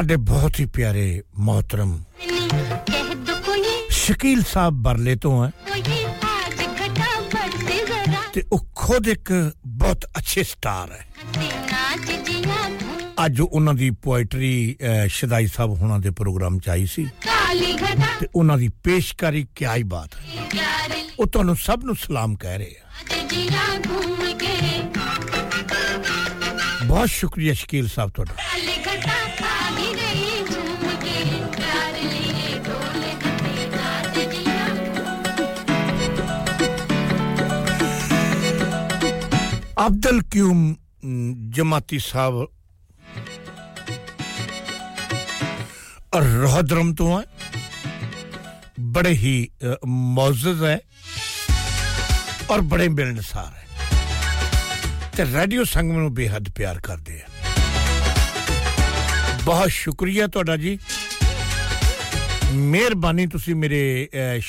ਸਾਡੇ ਬਹੁਤ ਹੀ ਪਿਆਰੇ मोहतरम ਸ਼ਕੀਲ ਸਾਹਿਬ ਬਰਲੇ ਤੋਂ ਹੈ ਤੇ ਉਹ ਖੁਦ ਇੱਕ ਬਹੁਤ ਅੱਛੇ ਸਟਾਰ ਹੈ ਅੱਜ ਉਹਨਾਂ ਦੀ ਪੋਇਟਰੀ ਸ਼ਦਾਈ ਸਾਹਿਬ ਉਹਨਾਂ ਦੇ ਪ੍ਰੋਗਰਾਮ ਚ ਆਈ ਸੀ ਤੇ ਉਹਨਾਂ ਦੀ ਪੇਸ਼ਕਾਰੀ ਕੀ ਆਈ ਬਾਤ ਹੈ ਉਹ ਤੁਹਾਨੂੰ ਸਭ ਨੂੰ ਸਲਾਮ ਕਹਿ ਰਹੇ ਆ ਬਹੁਤ ਸ਼ੁਕਰੀਆ ਸ਼ਕੀਲ ਸਾਹਿਬ ਤੁਹਾਡਾ Abdul Kyum Jamati Sahab Rohadram to hain bade hi muazzaz hai aur bade milnsar hai te radio sangam nu behad pyar karde hain bahut shukriya toda ji meherbani tusi mere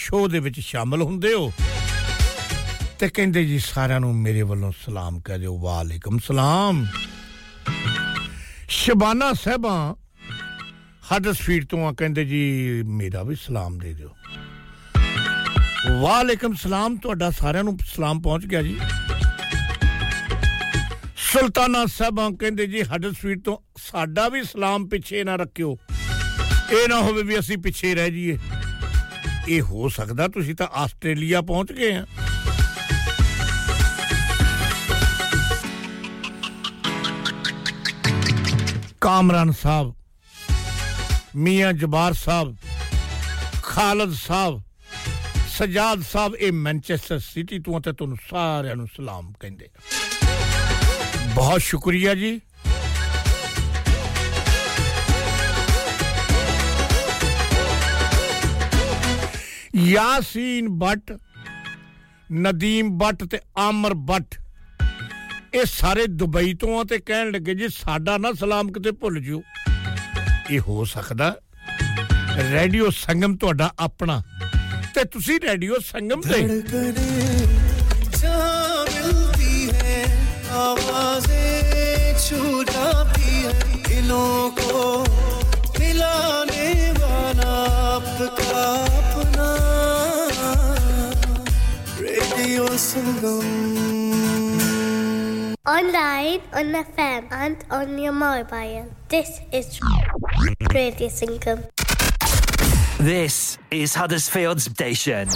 show de vich shamil hunde ho ਤੇ ਕਹਿੰਦੇ ਜੀ ਸਾਰਿਆਂ ਨੂੰ ਮੇਰੇ ਵੱਲੋਂ ਸਲਾਮ ਕਹਿ ਦਿਓ ਵਾਲੇਕਮ ਸਲਾਮ ਸ਼ਬਾਨਾ ਸਹਿਬਾ ਹਡਰਸਫੀਲਡ ਤੋਂ ਆ ਕਹਿੰਦੇ ਜੀ ਮੇਰਾ ਵੀ ਸਲਾਮ ਦੇ ਦਿਓ ਵਾਲੇਕਮ ਸਲਾਮ ਤੁਹਾਡਾ ਸਾਰਿਆਂ ਨੂੰ ਸਲਾਮ ਪਹੁੰਚ ਗਿਆ ਜੀ ਸੁਲਤਾਨਾ ਸਹਿਬਾ ਕਹਿੰਦੇ ਜੀ ਹਡਰਸਫੀਲਡ ਤੋਂ ਸਾਡਾ ਵੀ ਸਲਾਮ ਪਿੱਛੇ ਨਾ ਰੱਖਿਓ ਇਹ ਨਾ ਹੋਵੇ ਵੀ ਅਸੀਂ ਪਿੱਛੇ ਰਹਿ ਜਾਈਏ ਇਹ ਹੋ ਸਕਦਾ ਤੁਸੀਂ ਤਾਂ ਆਸਟ੍ਰੇਲੀਆ ਪਹੁੰਚ ਗਏ ਆ कामरान साहब मियां जबार साहब खालिद साहब सजाद साहब ए मैनचेस्टर सिटी तो ते तुहानू सारेयां नू सलाम कहंदे बहुत शुक्रिया जी यासीन बट नदीम बट ते आमर बट ਇਹ ਸਾਰੇ ਦੁਬਈ ਤੋਂ ਆ ਤੇ ਕਹਿਣ ਲੱਗੇ ਜੀ ਸਾਡਾ ਨਾ ਸਲਾਮ ਕਿਤੇ ਭੁੱਲ ਜਿਓ ਇਹ ਹੋ ਸਕਦਾ ਰੇਡੀਓ ਸੰਗਮ ਤੁਹਾਡਾ ਆਪਣਾ ਤੇ ਤੁਸੀਂ ਰੇਡੀਓ ਸੰਗਮ ਤੇ ਜਹਾਂ ਮਿਲਦੀ ਹੈ ਆਵਾਜ਼ੇ ਛੂ ਜਾਂਦੀ ਹੈ ਦਿਲੋਂ ਕੋ ਮਿਲਾਨੇ ਵਾਲਾ ਆਪਕਾ ਆਪਣਾ radio Sangam Online online, on the FM and on your mobile. This is Radio Sangam. This is Huddersfield Station.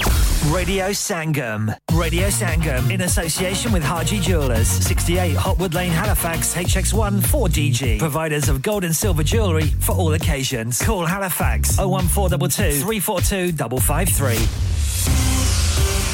Radio Sangam. Radio Sangam in association with Harji Jewellers. 68 Hotwood Lane, Halifax, HX1 4DG. Providers of gold and silver jewellery for all occasions. Call Halifax 01422 342 553.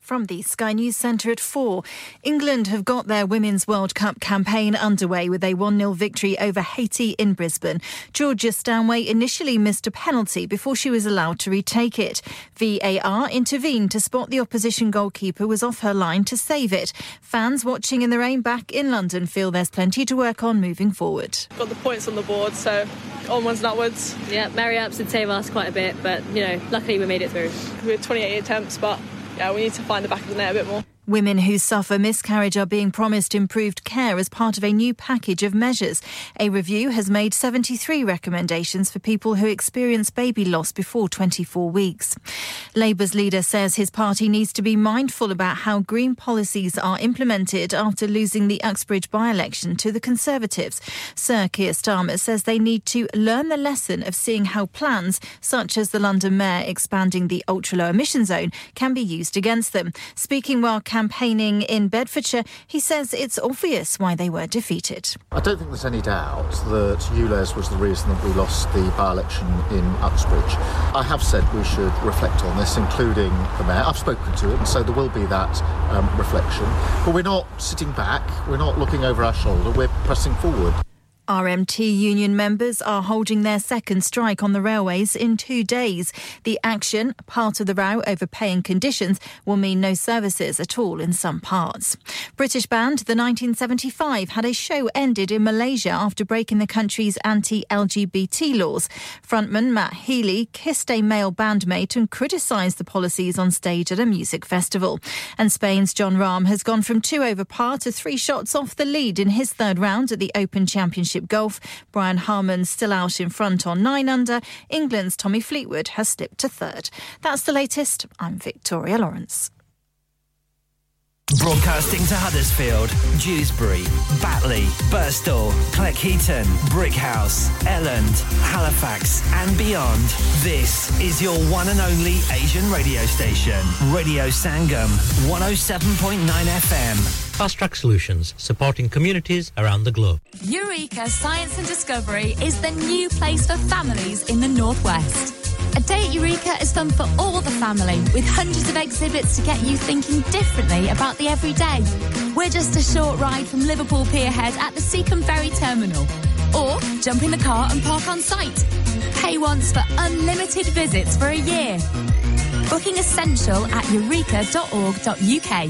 From the Sky News Centre at 4. England have got their Women's World Cup campaign underway with a 1-0 victory over Haiti in Brisbane. Georgia Stanway initially missed a penalty before she was allowed to retake it. VAR intervened to spot the opposition goalkeeper was off her line to save it. Fans watching in the rain back in London feel there's plenty to work on moving forward. Got the points on the board, so onwards and upwards. Yeah, Marry-ups would save us quite a bit, but, you know, luckily we made it through. We had 28 attempts, but... yeah, we need to find the back of the net a bit more. Women who suffer miscarriage are being promised improved care as part of a new package of measures. A review has made 73 recommendations for people who experience baby loss before 24 weeks. Labour's leader says his party needs to be mindful about how green policies are implemented after losing the Uxbridge by-election to the Conservatives. Sir Keir Starmer says they need to learn the lesson of seeing how plans, such as the London Mayor expanding the ultra-low emission zone, can be used against them. Speaking while campaigning in Bedfordshire, he says it's obvious why they were defeated. I don't think there's any doubt that ULEZ was the reason that we lost the by-election in Uxbridge. I have said we should reflect on this, including the Mayor. I've spoken to him, and so there will be that reflection. But we're not sitting back, we're not looking over our shoulder, we're pressing forward. RMT union members are holding their second strike on the railways in 2 days. The action, part of the row over pay and conditions, will mean no services at all in some parts. British band the 1975 had a show ended in Malaysia after breaking the country's anti-LGBT laws. Frontman Matt Healy kissed a male bandmate and criticised the policies on stage at a music festival. And Spain's Jon Rahm has gone from 2 over par to 3 shots off the lead in his third round at the Open Championship Golf. Brian Harman's still out in front on 9 under. England's Tommy Fleetwood has slipped to third. That's the latest. I'm Victoria Lawrence. Broadcasting to Huddersfield, Dewsbury, Batley, Birstall, Cleckheaton, Brickhouse, Elland, Halifax and beyond. This is your one and only Asian radio station. Radio Sangam, 107.9 FM. Fast Track Solutions, supporting communities around the globe. Eureka Science and Discovery is the new place for families in the Northwest. A day at Eureka is fun for all the family, with hundreds of exhibits to get you thinking differently about the everyday. We're just a short ride from Liverpool Pierhead at the Seacombe Ferry Terminal. Or jump in the car and park on site. Pay once for unlimited visits for a year. Booking essential at eureka.org.uk.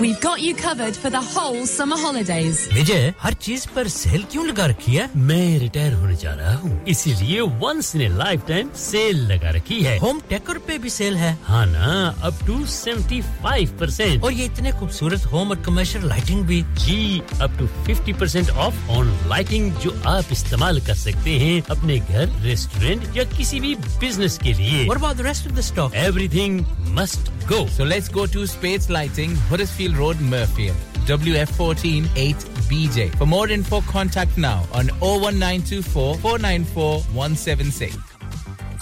We've got you covered for the whole summer holidays. Vijay, हर चीज पर cell क्यों लगा रखी है? मैं retire होने जा रहा हूँ, इसीलिए once in a lifetime sale लगा रखी है. होम टेकर पे भी सेल है, हाँ ना, up to 75%. और ये इतने खूबसूरत होम और कमर्शियल लाइटिंग भी, जी, up to 50% off on lighting जो आप इस्तेमाल कर सकते हैं अपने घर, रेस्टोरेंट या किसी भी बिजनेस के लिए. What about the rest of the stock? Everything must go. So let's go to Space Lighting, Huddersfield Road, Murfield, WF14 8BJ. For more info, contact now on 01924 494 176.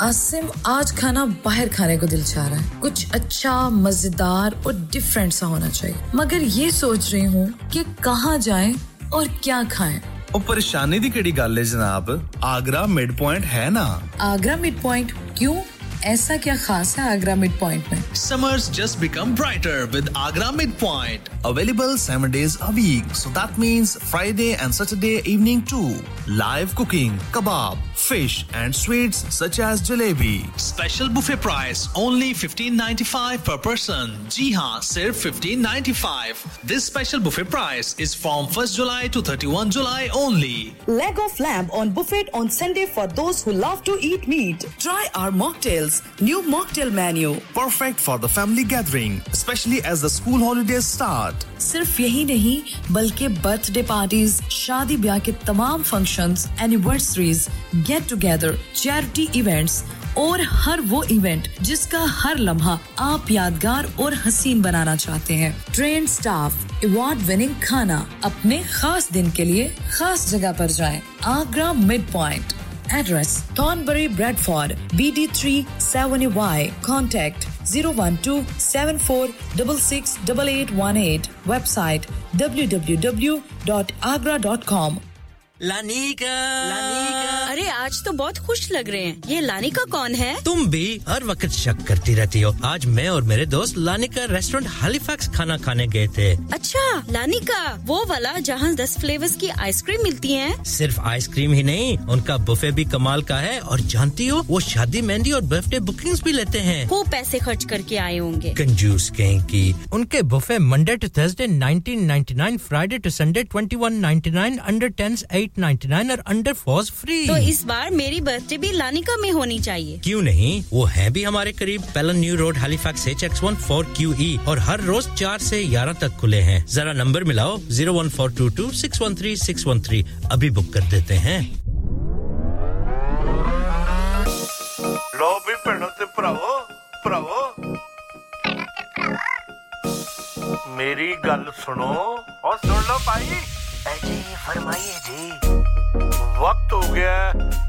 Asim आज खाना बाहर खाने को दिल चाह रहा है कुछ अच्छा मजेदार और डिफरेंट सा होना चाहिए मगर ये सोच रही हूं कि कहां जाएं और क्या खाएं और परेशानी दी केड़ी गल है जनाब आगरा मिड पॉइंट है ना आगरा मिड पॉइंट क्यों ऐसा क्या खास है Agra Midpoint में? Summers just become brighter with Agra Midpoint. Available 7 days a week. So that means Friday and Saturday evening too. Live cooking, kebab, fish and sweets such as jalebi. Special buffet price only $15.95 per person. Ji haan, sirf $15.95. This special buffet price is from 1st July to 31 July only. Leg of lamb on buffet on Sunday for those who love to eat meat. Try our mocktails. New mocktail menu. Perfect for the family gathering, especially as the school holidays start. सिर्फ यही नहीं, बल्कि birthday parties, शादी ब्याह के तमाम functions, anniversaries, get together, charity events, और हर वो इवेंट जिसका हर लम्हा आप यादगार और हसीन बनाना चाहते हैं। ट्रेन स्टाफ, अवार्ड विनिंग खाना, अपने खास दिन के लिए खास जगह पर जाएं। Agra mid point, address Thornbury Bradford, BD3 7AY, contact 01274668818, website www.agra.com. Lanika, Lanika, अरे आज तो बहुत खुश लग रहे हैं। ये लानिका कौन है? तुम भी हर वक्त शक करती रहती हो। आज मैं और मेरे दोस्त लानिका रेस्टोरेंट हैलिफैक्स खाना खाने गए थे। अच्छा, लानिका वो वाला जहां 10 फ्लेवर्स की आइसक्रीम मिलती है। सिर्फ आइसक्रीम ही नहीं, उनका बुफे भी कमाल का है। और जानती हो, वो शादी मेहंदी और बर्थडे बुकिंग्स भी लेते हैं। वो पैसे खर्च करके आए होंगे। कंजूस कहीं की। उनके buffet Monday to Thursday 19.99, Friday to Sunday 21.99, under 10s 8.99 और under 4s free। तो इस बार मेरी बर्थडे भी लानिका में होनी चाहिए। क्यों नहीं? वो है भी हमारे करीब, Pellon new road, Halifax HX14QE, और हर रोज 4 से 11 तक खुले हैं। जरा नंबर मिलाओ 01422613613, अभी बुक कर देते हैं। लो भी पढ़ते भरावो, भरावो मेरी गल सुनो और सुन लो भाई। जी फरमाइए जी, वक्त हो गया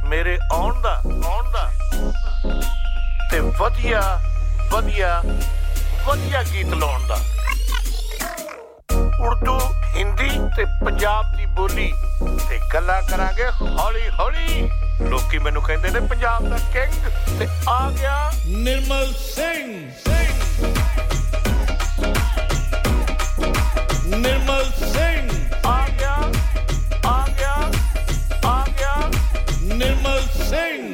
मेरे आउंदा ते वधिया वधिया वधिया गीत लाउन दा। उर्दू, हिंदी ते पंजाब दी बोली ते गल्ला करांगे हौली हौली। लोकी मेनू कहंदे ने पंजाब दा किंग, ते आ गया निर्मल सिंह। निर्मल सिंह Nirmal Singh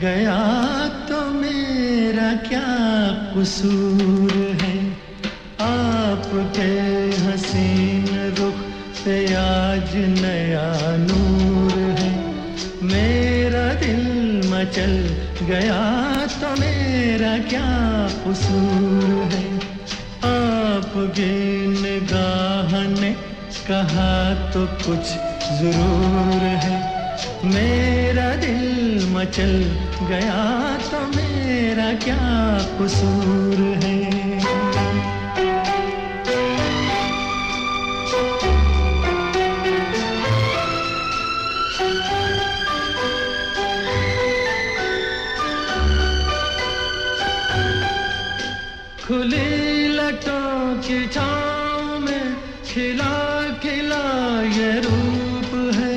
गया तो मेरा क्या कसूर है उठे हसीन रुख से आज नया नूर है मेरा दिल मचल गया तो मेरा क्या कसूर है आप गिन गाह ने कहा तो कुछ जरूर है मेरा दिल मचल गया तो मेरा क्या कसूर है खुली लटों की छाँव में खिला खिला ये रूप है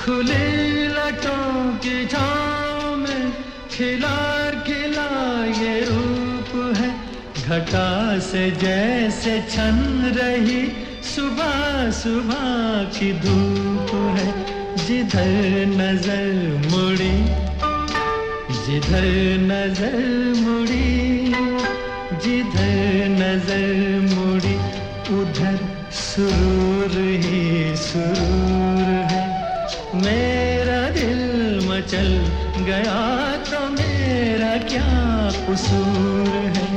खुली लटों की छाँव में खिला खिला ये रूप है घटा से जैसे छन रही सुबह सुबह की धूप है जिधर नजर मुड़ी जिधर नजर मुड़ी जिधर नजर मुड़ी उधर सुरूर ही सुरूर है मेरा दिल मचल गया तो मेरा क्या कसूर है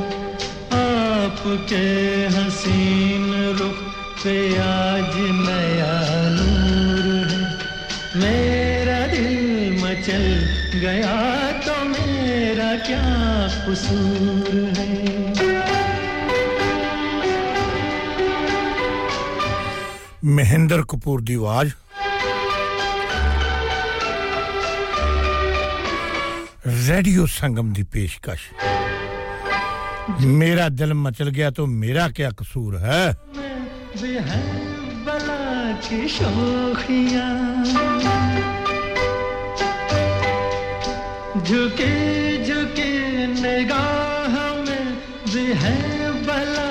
आपके हसीन रुख पे आज नया नूर है मेरा दिल मचल गया क्या कसूर है महेंद्र कपूर दी आवाज रेडियो संगम दी पेशकश मेरा दिल मचल गया तो मेरा क्या कसूर है बला की शोखियां झुके झुके निगाह में भी है बला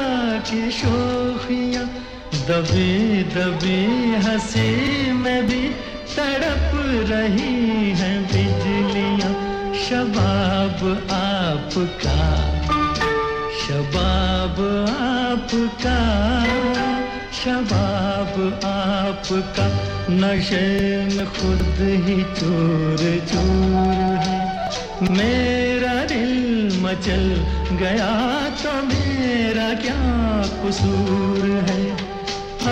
की शोखियां दबी दबी हंसी में भी तड़प रही हैं बिजलियां शबाब आपका शबाब आपका नशे में खुद ही चूर चूर है मेरा दिल मचल गया तो मेरा क्या कसूर है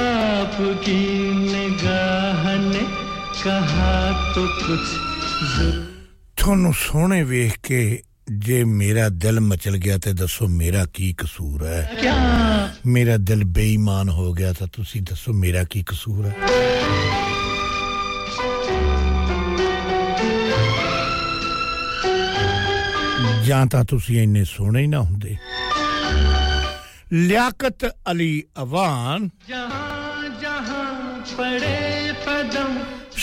आपकी निगाह ने कहा तो कुछ थोनू सोने देख के जे मेरा दिल मचल गया ते दसो मेरा की कसूर है क्या? मेरा दिल बेईमान हो गया था तुसी दसो मेरा की कसूर है ਜਾਂ ਤਾਂ ਤੁਸੀਂ ਇੰਨੇ ਸੋਹਣੇ ਨਾ ਹੁੰਦੇ ਲਿਆਕਤ ਅਲੀ ਅਵਾਨ ਜਹਾਂ ਜਹਾਂ ਪੜੇ ਕਦਮ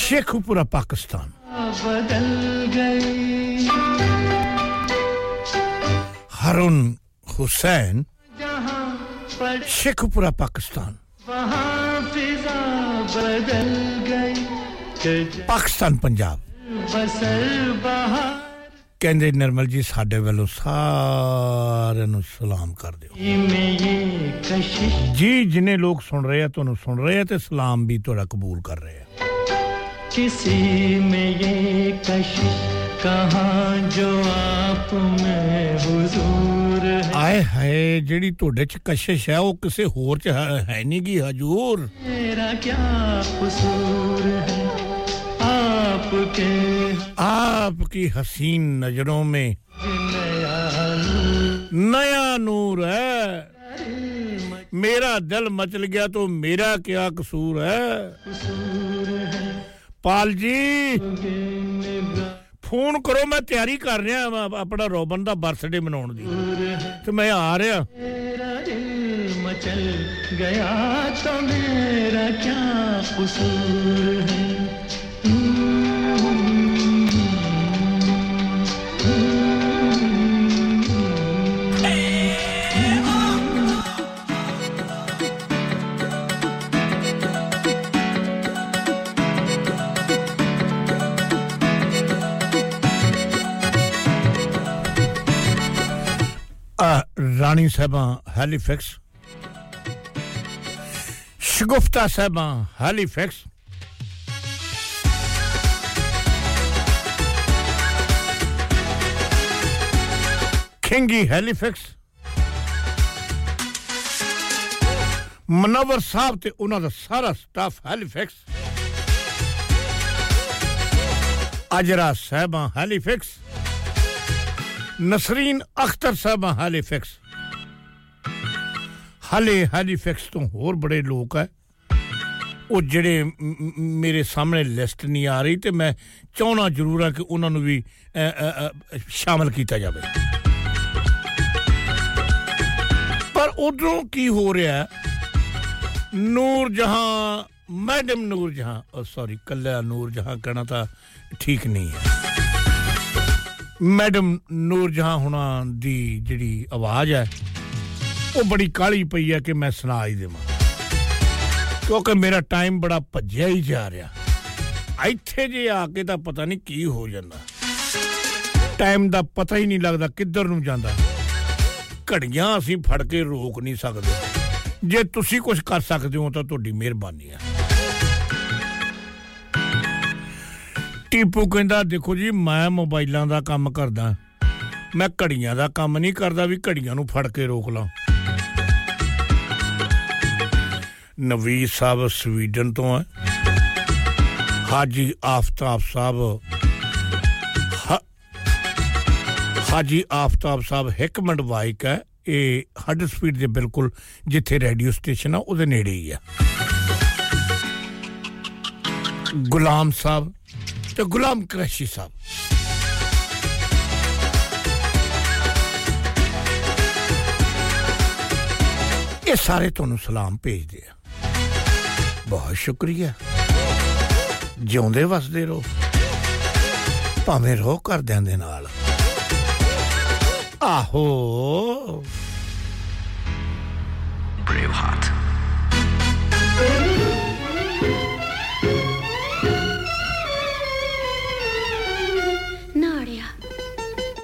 ਸ਼ੇਖੂਪੁਰਾ ਪਾਕਿਸਤਾਨ ਬਦਲ ਗਈ ਹਰੂਨ ਹੁਸੈਨ ਜਹਾਂ ਪੜੇ ਸ਼ੇਖੂਪੁਰਾ ਪਾਕਿਸਤਾਨ ਵਹਾਂ ਫਿਜ਼ਾ ਬਦਲ ਗਈ ਪਾਕਿਸਤਾਨ ਪੰਜਾਬ ਬਸਰ ਬਹਾ ਕਹਿੰਦੇ ਨਰਮਲ ਜੀ ਸਾਡੇ ਵੱਲੋਂ ਸਾਰਿਆਂ ਨੂੰ ਸਲਾਮ ਕਰ ਦਿਓ ਜੀ ਜਿਨੇ ਲੋਕ ਸੁਣ ਰਹੇ ਆ ਤੁਹਾਨੂੰ ਸੁਣ ਰਹੇ ਆ ਤੇ ਸਲਾਮ ਵੀ ਤੁਹਾਡਾ ਕਬੂਲ ਕਰ ਰਹੇ ਆ ਕਿਸੇ ਮੈਂ ਇਹ ਕਸ਼ਿਸ਼ ਕਹਾਂ ਜੋ ਆਪ ਮੈਂ ਹਜ਼ੂਰ ਹੈ ਆਏ ਹਾਏ ਜਿਹੜੀ ਤੁਹਾਡੇ ਚ ਕਸ਼ਿਸ਼ ਹੈ ਉਹ ਕਿਸੇ ਹੋਰ ਚ ਹੈ ਨਹੀਂ ਗੀ ਹਜ਼ੂਰ ਤੇਰਾ ਕੀ ਕਸੂਰ ਹੈ आपकी हसीन नजरों में नया नूर है मेरा दिल मचल गया तो मेरा क्या कसूर है पाल जी फोन करो मैं तैयारी कर रहा हूं अपना रोबन दा बर्थडे मनाउन दी तो मैं आ रहा मेरा दिल मचल गया तो मेरा क्या कसूर है Rani Sahaba Halifax, Shgufta Sahaba Halifax, Kingi Halifax, Manawar Sahab te unna da sara staff Halifax, Ajra Sahaba Halifax, Nasreen Akhtar Sahaba Halifax. हाले हैलीफैक्स तो और बड़े लोग है वो जेड़े मेरे सामने लिस्ट नहीं आ रही ते मैं चाहना जरूर है कि उन्हां नु भी शामिल कीता जावे पर उधरों की हो रहा है नूरजहां मैडम नूरजहां ओ सॉरी कल्ला नूरजहां कहना था ठीक नहीं है मैडम नूरजहां होना दी जेड़ी आवाज है ਉਹ ਬੜੀ ਕਾਲੀ ਪਈ ਹੈ ਕਿ ਮੈਂ ਸੁਣਾ ਹੀ ਦੇਵਾਂ ਕਿਉਂਕਿ ਮੇਰਾ ਟਾਈਮ ਬੜਾ ਭੱਜਿਆ ਹੀ ਜਾ ਰਿਹਾ ਇੱਥੇ ਜੇ ਆ ਕੇ ਤਾਂ ਪਤਾ ਨਹੀਂ ਕੀ ਹੋ ਜਾਂਦਾ ਟਾਈਮ ਦਾ ਪਤਾ ਹੀ ਨਹੀਂ ਲੱਗਦਾ ਕਿੱਧਰ ਨੂੰ ਜਾਂਦਾ ਘੜੀਆਂ ਅਸੀਂ ਫੜ ਕੇ ਰੋਕ ਨਹੀਂ ਸਕਦੇ ਜੇ ਤੁਸੀਂ ਕੁਝ ਕਰ ਸਕਦੇ ਹੋ ਤਾਂ ਤੁਹਾਡੀ ਮਿਹਰਬਾਨੀ ਹੈ ਟੀਪੂ ਕਹਿੰਦਾ ਦੇਖੋ ਜੀ ਮੈਂ ਮੋਬਾਈਲਾਂ ਦਾ ਕੰਮ ਕਰਦਾ ਮੈਂ ਘੜੀਆਂ ਦਾ ਕੰਮ ਨਹੀਂ ਕਰਦਾ ਵੀ ਘੜੀਆਂ ਨੂੰ ਫੜ ਕੇ ਰੋਕ ਲਾਂ नवीद साहब स्वीडन तो हैं हाजी आफताब साहब हाजी आफताब साहब हेकमंड वाइक है ये हडर्सफील्ड दे बिल्कुल जिथे रेडियो स्टेशन है ओदे नेड़े ही है गुलाम साहब ते गुलाम क्रैशी साहब ये सारे तोनु सलाम भेज दिया बहुत शुक्रिया जिंदे वसदे रहो ਭਾਵੇਂ ਰੋ ਕਰਦਿਆਂ ਦੇ ਨਾਲ ਆਹੋ ਬ੍ਰੇਵ ਹਾਰਟ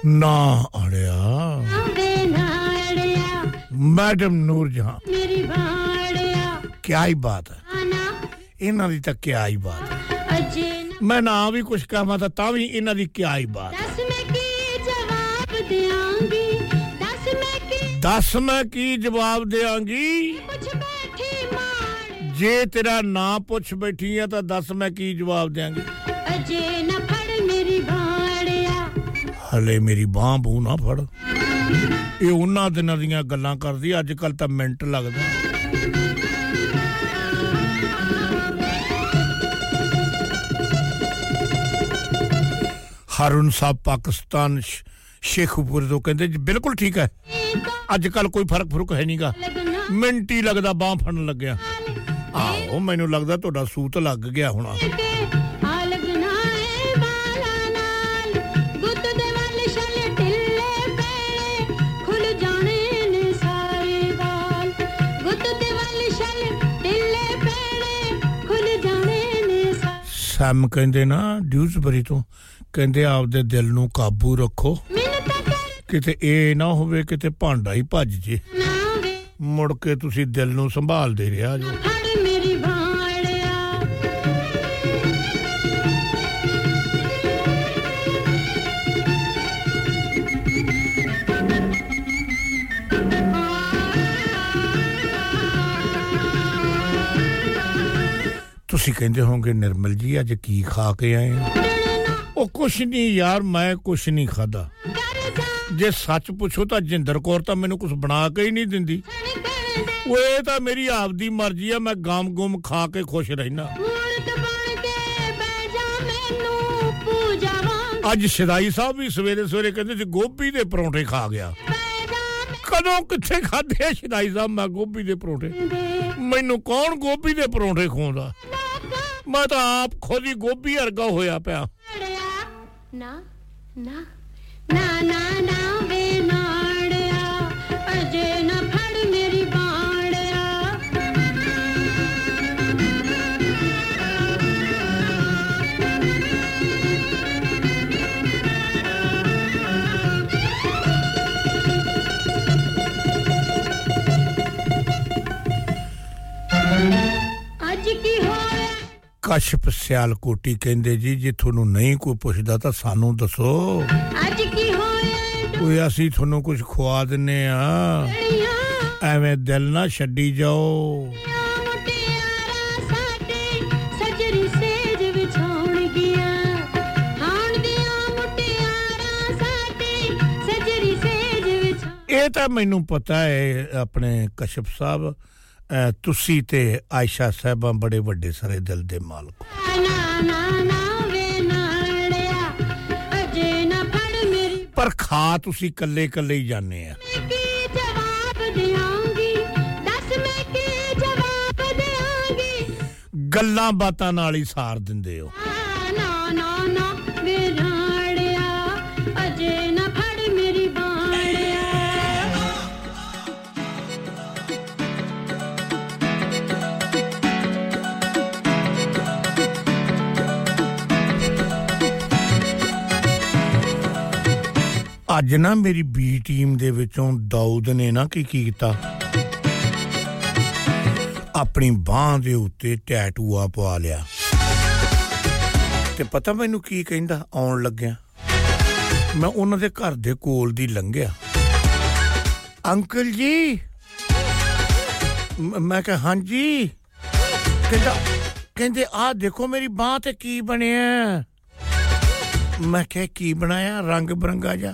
ਨਾ ਅੜਿਆ ਮੈਡਮ ਨੂਰਜਹਾਂ ਮੇਰੀ ਵਾੜਿਆ ਕੀ ਆਈ ਬਾਤ ਹੈ ਇਹਨਾਂ ਦੀ ਤਾਂ ਕਿਆ ਹੀ ਬਾਤ ਮੈਂ ਨਾ ਵੀ ਕੁਝ ਕਹਾਂ ਤਾਂ ਤਾਂ ਵੀ ਇਹਨਾਂ ਦੀ ਕਿਆ ਹੀ ਬਾਤ ਦੱਸ ਮੈਂ ਕੀ ਜਵਾਬ ਦੇਾਂਗੀ ਦੱਸ ਮੈਂ ਕੀ ਜਵਾਬ ਦੇਾਂਗੀ ਪੁੱਛ ਬੈਠੀ ਮਾਂ ਜੇ ਤੇਰਾ ਨਾਂ ਪੁੱਛ ਬੈਠੀ ਆ ਤਾਂ ਦੱਸ ਮੈਂ ਕੀ ਜਵਾਬ ਦੇਾਂਗੀ ਅਜੇ ਨਾ ਫੜ ਮੇਰੀ ਬਾੜਿਆ ਹਲੇ ਮੇਰੀ ਬਾਹ ਬੂ ਨਾ ਫੜ ਇਹ ਉਹਨਾਂ ਦਿਨਾਂ ਦੀਆਂ ਗੱਲਾਂ ਕਰਦੀ ਅੱਜ ਕੱਲ ਤਾਂ ਮਿੰਟ ਲੱਗਦਾ हारून साहब पाकिस्तान शेखपुर तो कहंदे बिल्कुल ठीक है आजकल कोई फर्क फरुक है नहींगा मिंटी लगदा बाह फड़न लग गया आओ मेनू लगदा तोड़ा सूत लग गया होना सैम कहंदे ना ड्यूसबरी तो ਕਹਿੰਦੇ ਆਪਦੇ ਦਿਲ ਨੂੰ ਕਾਬੂ ਰੱਖੋ ਕਿਤੇ ਇਹ ਨਾ ਹੋਵੇ ਕਿਤੇ ਭਾਂਡਾ ਹੀ ਭੱਜ ਜੇ ਮੁੜ ਕੇ ਤੁਸੀਂ ਦਿਲ ਨੂੰ ਸੰਭਾਲਦੇ ਰਿਹਾ ਜੋ ਤੁਸੀਂ ਕਹਿੰਦੇ ਹੋਗੇ ਨਿਰਮਲ ਜੀ ਅੱਜ ਕੀ ਖਾ ਕੇ ਆਏ ਹੋ ਉਹ ਕੁਛ ਨਹੀਂ ਯਾਰ ਮੈਂ ਕੁਛ ਨਹੀਂ ਖਾਦਾ ਜੇ ਸੱਚ ਪੁੱਛੋ ਤਾਂ ਜਿੰਦਰ ਕੌਰ ਤਾਂ ਮੈਨੂੰ ਕੁਝ ਬਣਾ ਕੇ ਹੀ ਨਹੀਂ ਦਿੰਦੀ ਉਹ ਇਹ ਤਾਂ ਮੇਰੀ ਆਪਦੀ ਮਰਜ਼ੀ ਆ ਮੈਂ ਗਮ ਖਾ ਕੇ ਖੁਸ਼ ਰਹਿਣਾ ਅੱਜ ਸ਼ਿਦਾਈ ਸਾਹਿਬ ਵੀ ਸਵੇਰੇ ਕਹਿੰਦੇ ਸੀ ਗੋਭੀ ਦੇ ਪਰੌਂਠੇ ਖਾ ਗਿਆ ਕਦੋਂ ਕਿੱਥੇ ਖਾਦੇ ਸ਼ਿਦਾਈ ਸਾਹਿਬ ਮੈਂ ਗੋਭੀ ਦੇ ਪਰੌਂਠੇ ਮੈਨੂੰ ਕੌਣ ਗੋਭੀ ਦੇ ਪਰੌਂਠੇ ਖਵਾਉਂਦਾ ਮੈਂ ਤਾਂ ਆਪ ਖੁਦ ਹੀ ਗੋਭੀ ਵਰਗਾ ਹੋਇਆ ਪਿਆ Na, na, na, na, na, ve naadya, ajay na phad meri baadya. Kashyap Sialkoti कहंदे जी जे थोनू नहीं कोई पुछदा ता सानू दसो आज की होया कोई असि थोनू कुछ खवा दने आ एवें दिल ना छड्डी जाओ ਇਹ ਤਾਂ ਮੈਨੂੰ ਪਤਾ ਹੈ ਆਪਣੇ ਕਸ਼ਪ ਸਾਹਿਬ ਤੁਸੀਂ ਤੇ ਆਇਸ਼ਾ ਸਾਹਿਬਾਂ ਬੜੇ ਵੱਡੇ ਸਾਰੇ ਦਿਲ ਦੇ ਮਾਲਕ ਪਰ ਖਾ ਤੁਸੀਂ ਕੱਲੇ ਕੱਲੇ ਹੀ ਜਾਣੇ ਆ ਗੱਲਾਂ ਬਾਤਾਂ ਨਾਲ ਹੀ ਸਾਰ ਦਿੰਦੇ ਹੋ आज ना मेरी बी टीम दे विचों दाऊद ने ना की कीता अपनी बांह दे उत्ते टैटू आ पवा लिया ते पता मैनू की कहंदा आउण लगया मैं ओना दे घर दे कोल दी लंघया अंकल जी मैं कह हां जी कहंदा कहंदे आ देखो मेरी बांह ते की बणया मैं कह की बनाया रंग बिरंगा जा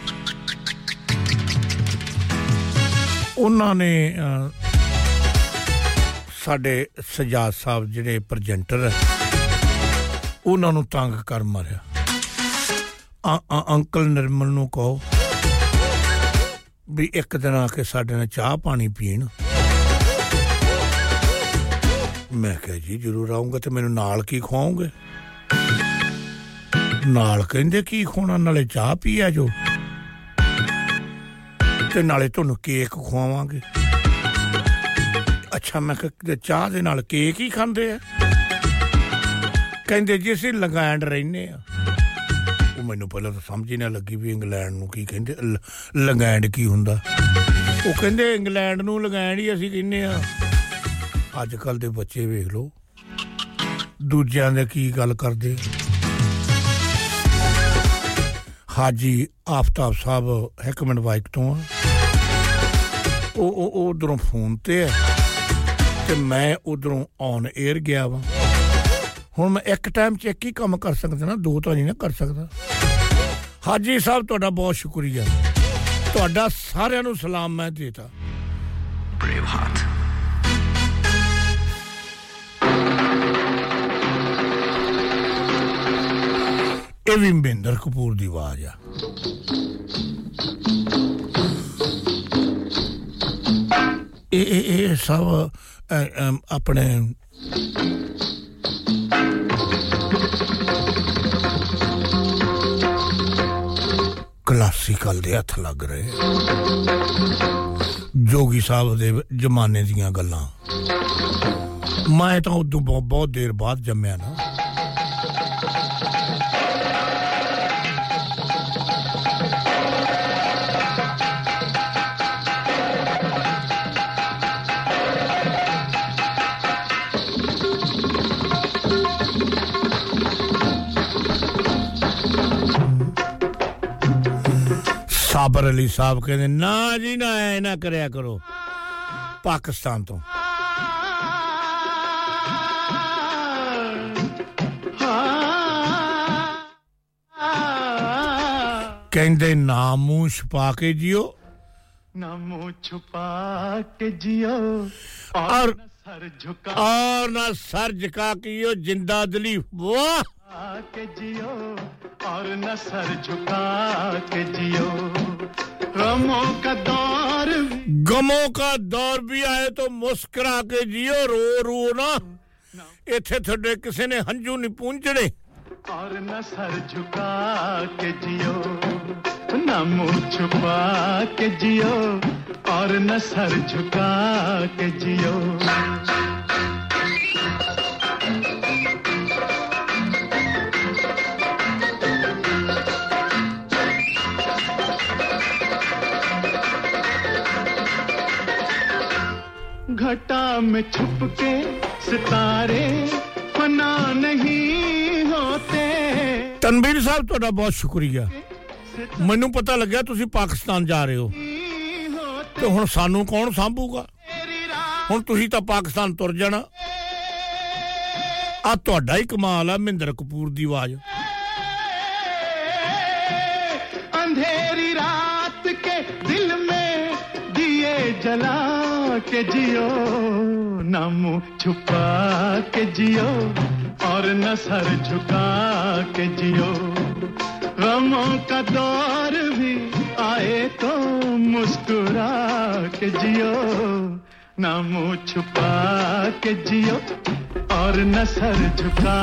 ਉਹਨਾਂ ਨੇ ਸਾਡੇ ਸਜਾਦ ਸਾਹਿਬ ਜਿਹੜੇ ਪ੍ਰੈਜ਼ੈਂਟਰ ਉਹਨਾਂ ਨੂੰ ਤੰਗ ਕਰ ਮਾਰਿਆ ਅੰਕਲ ਨਿਰਮਲ ਨੂੰ ਕਹੋ ਵੀ ਇੱਕ ਦਿਨ ਆ ਕੇ ਸਾਡੇ ਨਾਲ ਚਾਹ ਪਾਣੀ ਪੀਣ ਮੈਂ ਕਿਹਾ ਜੀ ਜ਼ਰੂਰ ਆਉਂਗਾ ਤੇ ਮੈਨੂੰ ਨਾਲ ਕੀ ਖਵਾਉਂਗੇ ਨਾਲ ਕਹਿੰਦੇ ਕੀ ਖੋਣਾ ਨਾਲੇ ਚਾਹ ਪੀਆ ਜੋ ਤੇ ਨਾਲੇ ਤੁਹਾਨੂੰ ਕੇਕ ਖਵਾਵਾਂਗੇ ਅੱਛਾ ਮੈਂ ਕਿਹਾ ਚਾਹ ਦੇ ਨਾਲ ਕੇਕ ਹੀ ਖਾਂਦੇ ਆ ਕਹਿੰਦੇ ਜੀ ਅਸੀਂ ਲਗਾਂਡ ਰਹਿੰਦੇ ਆ ਉਹ ਮੈਨੂੰ ਪਹਿਲਾਂ ਤਾਂ ਸਮਝ ਹੀ ਨਾ ਲੱਗੀ ਵੀ ਇੰਗਲੈਂਡ ਨੂੰ ਕੀ ਕਹਿੰਦੇ ਲਗਾਂਡ ਕੀ ਹੁੰਦਾ ਉਹ ਕਹਿੰਦੇ ਇੰਗਲੈਂਡ ਨੂੰ ਲਗਾਂਡ ਹੀ ਅਸੀਂ ਕਹਿੰਦੇ ਆ ਅੱਜ ਕੱਲ ਦੇ ਬੱਚੇ ਵੇਖ ਲਓ ਦੂਜਿਆਂ ਦੇ ਕੀ ਗੱਲ ਕਰਦੇ हाजी आफ्ताब साहब हैकमन वाइक तो ओ उधरों फोन ते है ते मैं उधरों ऑन एयर गया वा हुन मैं एक टाइम चेक ही काम कर सकदा ना दो तो नहीं ना कर सकदा हाजी साहब ਤੁਹਾਡਾ ਬਹੁਤ ਸ਼ੁਕਰੀਆ ਤੁਹਾਡਾ ਸਾਰਿਆਂ ਨੂੰ ਸਲਾਮ ਮੈਂ ਦੇਤਾ brave heart ਇਹ ਵੀ ਮਹਿੰਦਰ ਕਪੂਰ ਦੀ ਆਵਾਜ਼ ਆ ਇਹ ਸਭ ਆਪਣੇ ਕਲਾਸੀਕਲ ਦੇ ਹੱਥ ਲੱਗ ਰਹੇ ਜੋਗੀ ਸਾਹਿਬ ਦੇ ਜ਼ਮਾਨੇ ਦੀਆਂ ਗੱਲਾਂ ਮੈਂ ਤਾਂ ਉਦੋਂ ਬਹੁਤ ਦੇਰ ਬਾਅਦ ਜੰਮਿਆ ਨਾ ਸਾਬਰ ਅਲੀ ਸਾਹਿਬ ਕਹਿੰਦੇ ਨਾ ਜੀ ਨਾ ਐ ਨਾ ਕਰਿਆ ਕਰੋ ਪਾਕਿਸਤਾਨ ਤੋਂ ਕਹਿੰਦੇ ਨਾ ਮੂੰਹ ਛੁਪਾ ਕੇ ਜਿਓ ਨਾ ਮੂੰਹ ਛੁਪਾ ਕੇ ਜਿਓ ਔਰ ਸਰ ਝੁਕਾ ਔਰ ਨਾ ਸਰ ਝੁਕਾ ਕਿਓ ਜਿੰਦਾ ਦਿਲੀ ਵਾਹ के जियो और न सर झुका के जियो गमों का दौर भी आए तो मुस्कुरा के जियो रो रो ना ਇੱਥੇ ਤੁਹਾਡੇ ਕਿਸੇ ਨੇ ਹੰਝੂ ਨਹੀਂ ਪੂੰਝੜੇ ਔਰ ਨਾ ਸਰ ਝੁਕਾ ਕੇ ਜਿਓ ਨਾ ਮੂੰਹ ਛੁਪਾ ਕੇ ਜਿਓ ਔਰ ਨਾ ਸਰ ਝੁਕਾ ਕੇ ਜਿਓ घटा में छुप के सितारे फना नहीं होते तनवीर साहब ਤੁਹਾਡਾ ਬਹੁਤ ਸ਼ੁਕਰੀਆ ਮੈਨੂੰ ਪਤਾ ਲੱਗਿਆ ਤੁਸੀਂ ਪਾਕਿਸਤਾਨ ਜਾ ਰਹੇ ਹੋ ਤੇ ਹੁਣ ਸਾਨੂੰ ਕੌਣ ਸੰਭੂਗਾ ਹੁਣ ਤੁਸੀਂ ਤਾਂ ਪਾਕਿਸਤਾਨ ਤੁਰ ਜਾਣਾ ਆ ਤੁਹਾਡਾ ਹੀ ਕਮਾਲ ਆ ਮਹਿੰਦਰ ਕਪੂਰ ਦੀ ਆਵਾਜ਼ ਅੰਧੇਰੀ ਰਾਤ ਕੇ ਦਿਲ ਮੇ ਦੀਏ ਜਲਾ के जियो ना मुंह छुपा के जियो और ना सर झुका के जियो गमों का दौर भी आए तो मुस्कुरा के जियो ना मुंह छुपा के जियो और ना सर झुका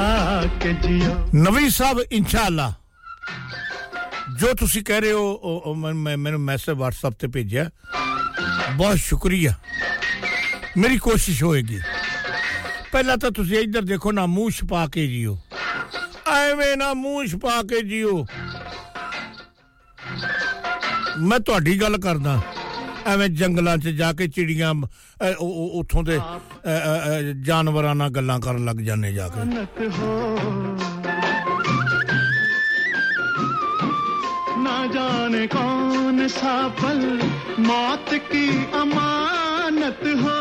के जियो नवी साहब इंशाल्लाह जो तुसी कह रहे हो मैंने मैसेज व्हाट्सएप पे भेजा बहुत शुक्रिया मेरी कोशिश होएगी पहला तो तुसी इधर देखो ना मुंह छुपा के जियो ਐਵੇਂ ਨਾ ਮੂੰਹ ਛੁਪਾ ਕੇ ਜਿਓ ਮੈਂ ਤੁਹਾਡੀ ਗੱਲ ਕਰਦਾ ਐਵੇਂ ਜੰਗਲਾਂ 'ਚ ਜਾ ਕੇ ਚਿੜੀਆਂ ਉੱਥੋਂ ਦੇ ਜਾਨਵਰਾਂ ਨਾਲ ਗੱਲਾਂ ਕਰਨ ਲੱਗ ਜਾਂਦੇ ਜਾ ਕੇ ਨਾ ਜਾਣੇ ਕੌਣ ਸਾ ਪਲ मौत की अमानत हो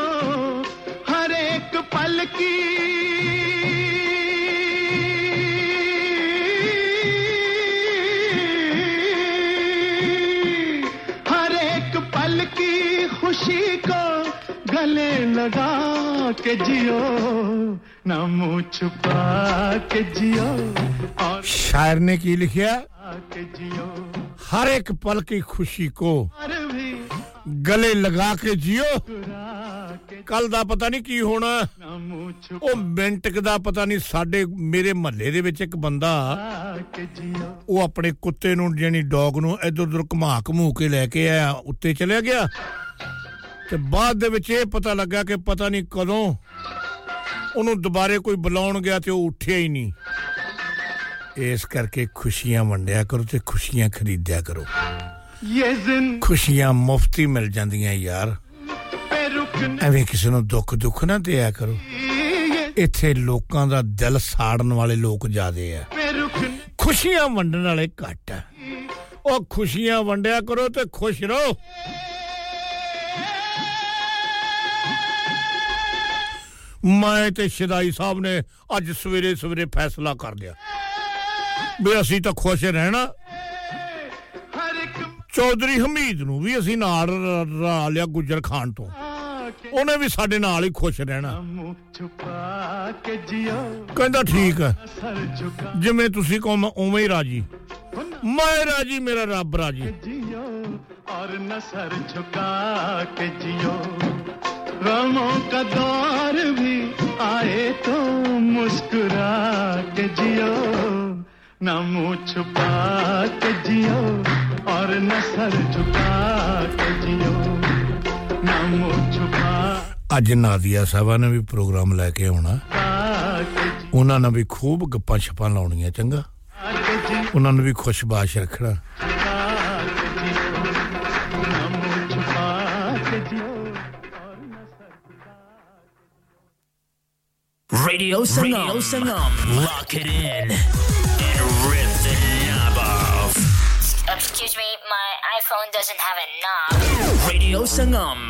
हर एक पल की हर एक पल की खुशी को गले लगा के जियो ना मुंह छुपा के जियो और शायर ने की लिखा हर एक पल की खुशी को गले लगा के जियो कल दा पता नहीं की होना ओ मिंटक दा पता नहीं साडे मेरे महल्ले दे विच एक बंदा ओ अपने कुत्ते नु यानी डॉग नु इधर-उधर घुमा घमू के लेके आया उत्ते चला गया ते बाद दे विच ए पता लगा के पता नहीं कदों ओनु दोबारे कोई बुलाउन गया ते ओ उठिया ही नहीं इस करके खुशियां वंडिया करो ते खुशियां खरीदया करो खुशियां मुफ्ती मिल ਜਾਂਦੀਆਂ यार ਐਵੇਂ ਕਿਸੇ ਨੂੰ ਦੁੱਖ ਨਾ ਦਿਆ ਕਰੋ ਇੱਥੇ ਲੋਕਾਂ ਦਾ ਦਿਲ ਸਾੜਨ ਵਾਲੇ ਲੋਕ ਜ਼ਿਆਦੇ ਆ ਖੁਸ਼ੀਆਂ ਵੰਡਣ ਵਾਲੇ ਘੱਟ ਆ ਉਹ ਖੁਸ਼ੀਆਂ ਵੰਡਿਆ ਕਰੋ ਤੇ ਖੁਸ਼ ਰਹੋ ਮੈਂ ਤੇ ਸ਼ਿਦਾਈ ਸਾਹਿਬ ਨੇ ਅੱਜ ਸਵੇਰੇ ਫੈਸਲਾ ਕਰ ਲਿਆ ਵੀ ਅਸੀਂ ਤਾਂ ਖੁਸ਼ ਰਹਿਣਾ चौधरी हमीद नु भी ਅਸੀਂ ਨਾਲ ਰਾ ਲਿਆ ਗੁਜਰ ਖਾਨ ਤੋਂ ਉਹਨੇ ਵੀ ਸਾਡੇ ਨਾਲ ਹੀ ਖੁਸ਼ ਰਹਿਣਾ ਕਹਿੰਦਾ ਠੀਕ ਹੈ ਜਿਵੇਂ ਤੁਸੀਂ ਕਹੋ ਮੈਂ ਉਵੇਂ ਹੀ ਰਾਜੀ ਮੈਂ ਰਾਜੀ ਮੇਰਾ ਰੱਬ ਰਾਜੀ ਔਰ ਨਾ ਸਰ ਝੁਕਾ ਕੇ ਜਿਓ ਗਮੋਂ ਕਾ ਦੌਰ ਵੀ ਆਏ ਤੋ ਮੁਸਕਰਾ ਕੇ ਜਿਓ ਨਾ ਮੂੰਹ ਛੁਪਾ ਕੇ ਜਿਓ और ना सर झुका के जियो ना मुंह छुपा आज नादिया साहब ने भी प्रोग्राम लेके आना उन्हां ने भी खूब गप्पां छपां लाउणीਆਂ ਚੰਗਾ उन्हां ने भी खुशबाश रखना Radio Sangam lock it in and rip the knob off Excuse me, my iPhone doesn't have a knob. Radio Sangam.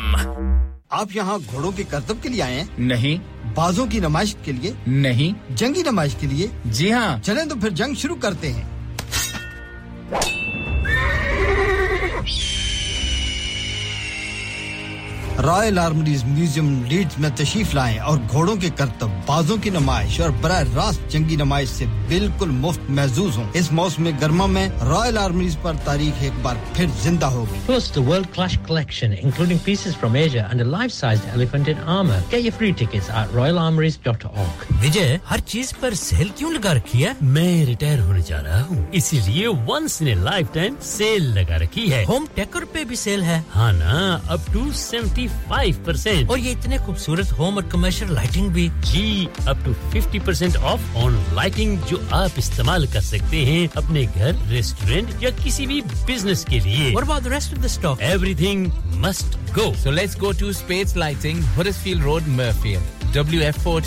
आप यहाँ घोड़ों के करतब के लिए आए हैं? नहीं. बाजों की नमाइश के लिए? नहीं. जंगी नमाइश के लिए? जी हाँ. चलें तो फिर जंग शुरू करते हैं. रॉयल आर्मरीज म्यूजियम लीड्स में तशरीफ लाएं और घोड़ों के करतब बाजों की नुमाइश और बराह रास्त जंगी नुमाइश से बिल्कुल मुफ्त महजूज हों इस मौसम गर्मा में रॉयल आर्मरीज पर तारीख एक बार फिर जिंदा होगी Plus the world clash collection including pieces from Asia and a life-sized elephant in armor get your free tickets at royalarmories.org विजय हर चीज पर सेल क्यों लगा रखी है मैं रिटायर होने जा रहा हूं इसीलिए once in a lifetime sale लगा रखी है होम टेकर पे भी सेल है हां ना अप टू 75% और ये इतने खूबसूरत होम और कमर्शियल लाइटिंग भी जी up to 50% off on lighting जो आप इस्तेमाल कर सकते हैं अपने घर रेस्टोरेंट या किसी भी बिजनेस के लिए और बाद rest of the stock everything must go so let's go to space lighting Huddersfield Road Murfield WF14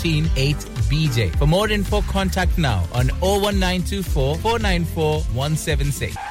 8BJ for more info contact now on 01924 494 176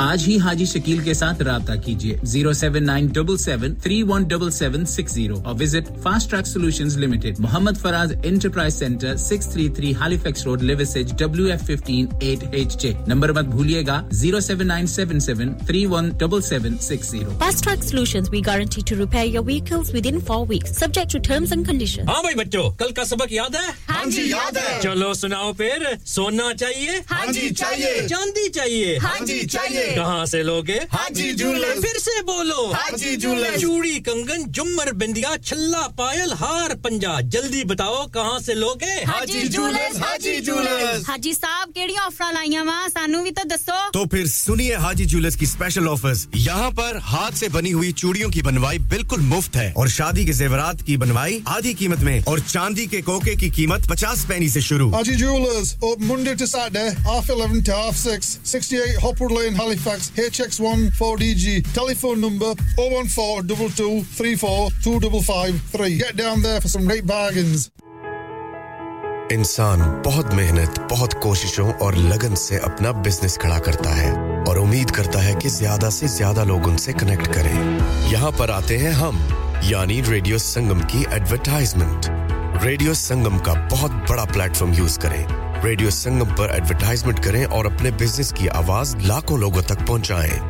आज ही हाजी शकील के साथ राबता कीजिए 07977317760 और visit fast track solutions limited Mohammad Faraz enterprise centre 633 Halifax road Liversedge WF15 8HJ number मत भूलिएगा 07977317760 fast track solutions we guarantee to repair your vehicles within 4 weeks subject to terms and conditions हां भाई बच्चों कल का सबक याद है हां जी याद है चलो सुनाओ फिर सोना चाहिए हां जी चाहिए चांदी चाहिए हां जी चाहिए कहां से लोगे हाजी जूलर्स फिर से बोलो हाजी जूलर्स चूड़ी कंगन झुमर बिंदिया छल्ला पायल हार पंजा जल्दी बताओ कहां से लोगे हाजी जूलर्स हाजी साहब केडी ऑफर लाईया वा सानू भी तो दसो तो फिर सुनिए हाजी जूलर्स की स्पेशल ऑफर्स यहां पर हाथ से बनी हुई चूड़ियों की बनवाई बिल्कुल मुफ्त है और शादी के ज़ेवरात की बनवाई आधी कीमत में और चांदी के कोके की कीमत 50 पैसे से शुरू Haji jewellers open Monday to Saturday 11:30 to 6:30 68 Hopwood Lane, Halifax, HX1 4DG. Telephone number 01422342553. Get down there for some great bargains. इंसान बहुत मेहनत, बहुत कोशिशों और लगन से अपना बिजनेस खड़ा करता है और उम्मीद करता है कि ज्यादा से ज्यादा लोग उनसे कनेक्ट करें। यहाँ पर आते हैं हम, यानी रेडियो संगम की एडवर्टाइजमेंट। रेडियो संगम का बहुत बड़ा प्लेटफॉर्म यूज करें। रेडियो संगम पर एडवर्टाइजमेंट करें और अपने बिजनेस की आवाज लाखों लोगों तक पहुंचाएं।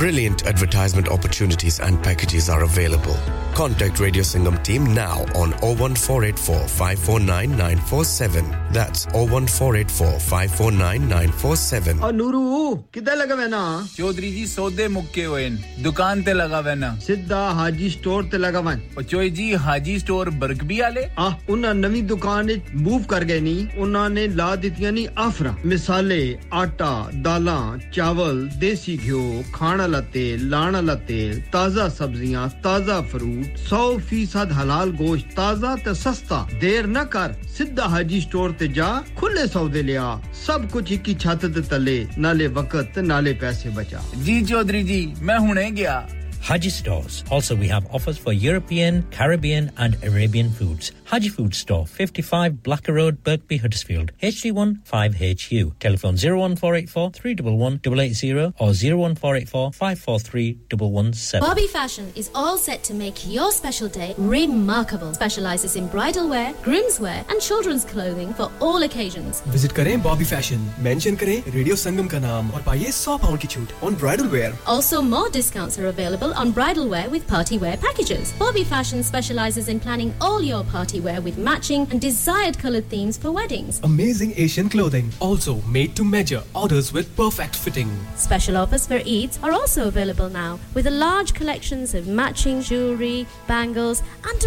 Brilliant advertisement opportunities and packages are available. Contact Radio Sangam team now on 01484 549947. That's 01484 549947. Oh Nuru, kidda laga vena? Chaudhry ji saude mukke hoen. Dukaan te laga vena. Sidda Haji store te laga van. Oh Chaudhry ji Haji store Barkbi wale? Ah, unna navi dukaan vich move kar gaye ni. Unna ne la ditiyan ni afra. Misale, aata, dalan, chawal, desi ghyo, khana la tel, laana la tel, taza sabziyan, taza fruit. 100% halal gosht taza te sasta der na kar sidda haji store te ja khulle saude le aa sab kuch ikki chhat de talle nale waqt nale paise bacha ji chaudhry ji main hune gaya Haji stores. Also, we have offers for European, Caribbean and Arabian foods. Haji Food Store, 55 Blacker Road, Birkby, Huddersfield, HD1 5HU. Telephone 01484 311 880 or 01484 543 117. Bobby Fashion is all set to make your special day remarkable. Specializes in bridal wear, groom's wear and children's clothing for all occasions. Visit karein Bobby Fashion. Mention karein Radio Sangam ka naam aur paiye 100 pound ki chhoot on bridal wear. Also, more discounts are available on bridal wear with party wear packages. Bobby Fashion specializes in planning all your party wear with matching and desired colored themes for weddings. Amazing Asian clothing, also made to measure, orders with perfect fitting. Special offers for Eids are also available now with a large collections of matching jewelry, bangles and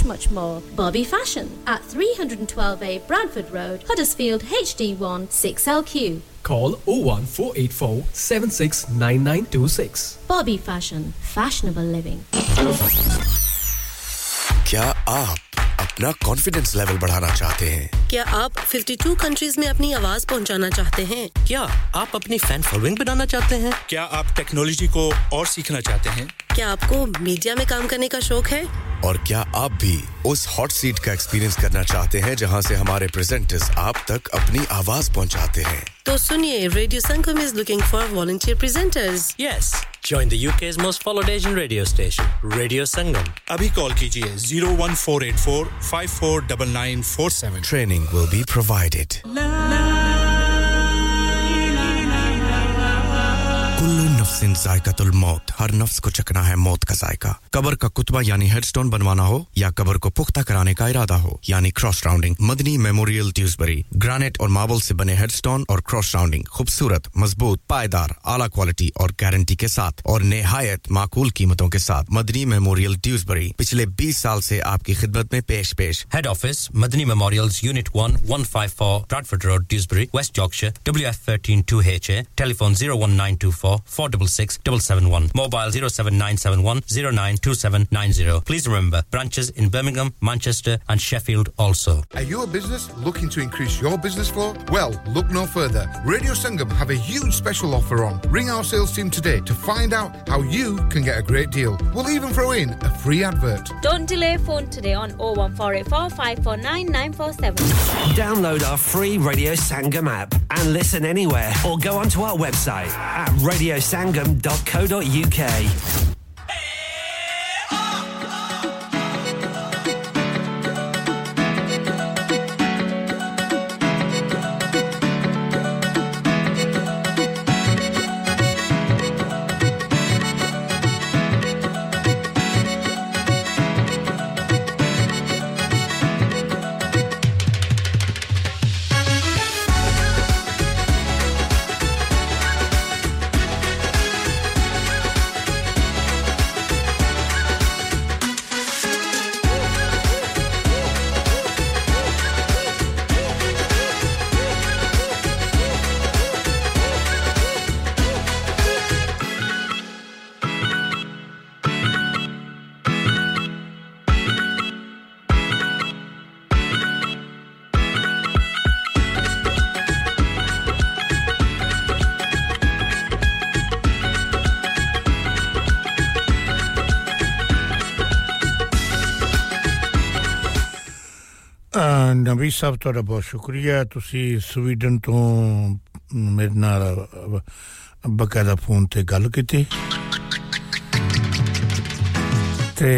much more. Bobby Fashion at 312A Bradford Road, Huddersfield HD1 6LQ. Call 01484 769926. Bobby Fashion, fashionable living. क्या आप अपना confidence level बढ़ाना चाहते हैं? क्या आप 52 countries में अपनी आवाज पहुंचाना चाहते हैं? क्या आप अपनी फैन फॉलोइंग बनाना चाहते हैं? क्या आप टेक्नोलॉजी को और सीखना चाहते हैं? क्या आपको मीडिया में काम करने का शौक है? और क्या आप भी उस हॉट सीट का एक्सपीरियंस करना चाहते हैं जहां से हमारे प्रेजेंटर्स आप तक अपनी आवाज पहुंचाते हैं? तो सुनिए, radio Sangam is looking for volunteer presenters. Yes, join the UK's most followed Asian radio station, Radio Sangam. Abhi call kijiye 01484549947. Training will be provided. इन जायकातुल मौत, हर नफ्स को चखना है मौत का जायका. कब्र का कुतबा यानी हेडस्टोन बनवाना हो या कब्र को पुख्ता कराने का इरादा हो यानी cross rounding, Madni memorial Dewsbury granite और मार्बल से बने हेडस्टोन और क्रॉस राउंडिंग खूबसूरत, मजबूत, पायदार, आला क्वालिटी और गारंटी के साथ और निहायत माकूल कीमतों के साथ. मदनी मेमोरियल ड्यूसबरी पिछले 20 साल से आपकी खिदमत में पेश. Head office Madni memorials unit 1 154 Bradford road Dewsbury west Yorkshire WF132HA. Telephone 01924 466 771. Mobile 07971 092790. Please remember, branches in Birmingham, Manchester and Sheffield also. Are you a business looking to increase your business flow? Well, look no further. Radio Sangam have a huge special offer on. Ring our sales team today to find out how you can get a great deal. We'll even throw in a free advert. Don't delay, phone today on 01484 549 947. Download our free Radio Sangam app and listen anywhere or go onto our website at Radio Sangam. Sangam.co.uk. ਨਵੀ ਸਾਹਿਬ ਤੁਹਾਡਾ ਬਹੁਤ ਸ਼ੁਕਰੀਆ ਤੁਸੀਂ Sweden ਤੋਂ ਮੇਰੇ ਨਾਲ ਬਕਾਇਦਾ phone ਤੇ ਗੱਲ ਕੀਤੀ ਤੇ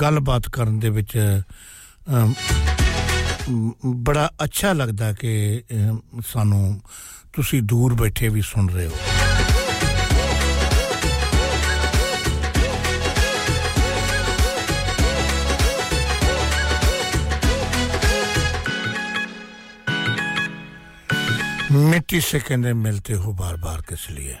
ਗੱਲਬਾਤ ਕਰਨ ਦੇ ਵਿੱਚ ਬੜਾ ਅੱਛਾ ਲੱਗਦਾ ਕਿ ਸਾਨੂੰ ਤੁਸੀਂ ਦੂਰ ਬੈਠੇ ਵੀ ਸੁਣ ਰਹੇ ਹੋ मिट्टी से कहने मिलते हो बार-बार किस लिए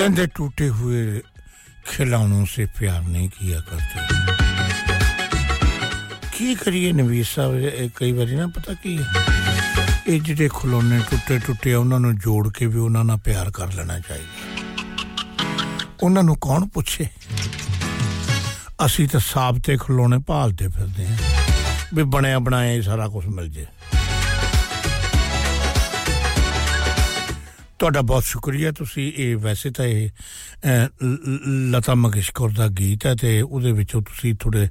कंधे टूटे हुए खिलौनों से प्यार नहीं किया करते की करिए नवीस साहब कई बार ना पता की ये जिहड़े खिलौने टूटे टूटे उन्हां नु जोड़ के भी उन्हां नाल प्यार कर लेना चाहिए उन्हां नु कौन पूछे ਅਸੀਂ ਤਾਂ ਸਾਬਤੇ ਖਲੋਣੇ ਭਾਲਦੇ ਫਿਰਦੇ ਹਾਂ ਵੀ ਬਣਿਆ ਬਣਾਇਆ ਸਾਰਾ ਕੁਝ ਮਿਲ ਜੇ ਤੁਹਾਡਾ ਬਹੁਤ ਸ਼ੁਕਰੀਆ ਤੁਸੀਂ ਇਹ ਵੈਸੇ ਤਾਂ ਇਹ ਲਤਾ ਮੰਗੇਸ਼ਕਰ ਦਾ ਗੀਤ ਹੈ ਤੇ ਉਹਦੇ ਵਿੱਚੋਂ ਤੁਸੀਂ ਥੋੜੇ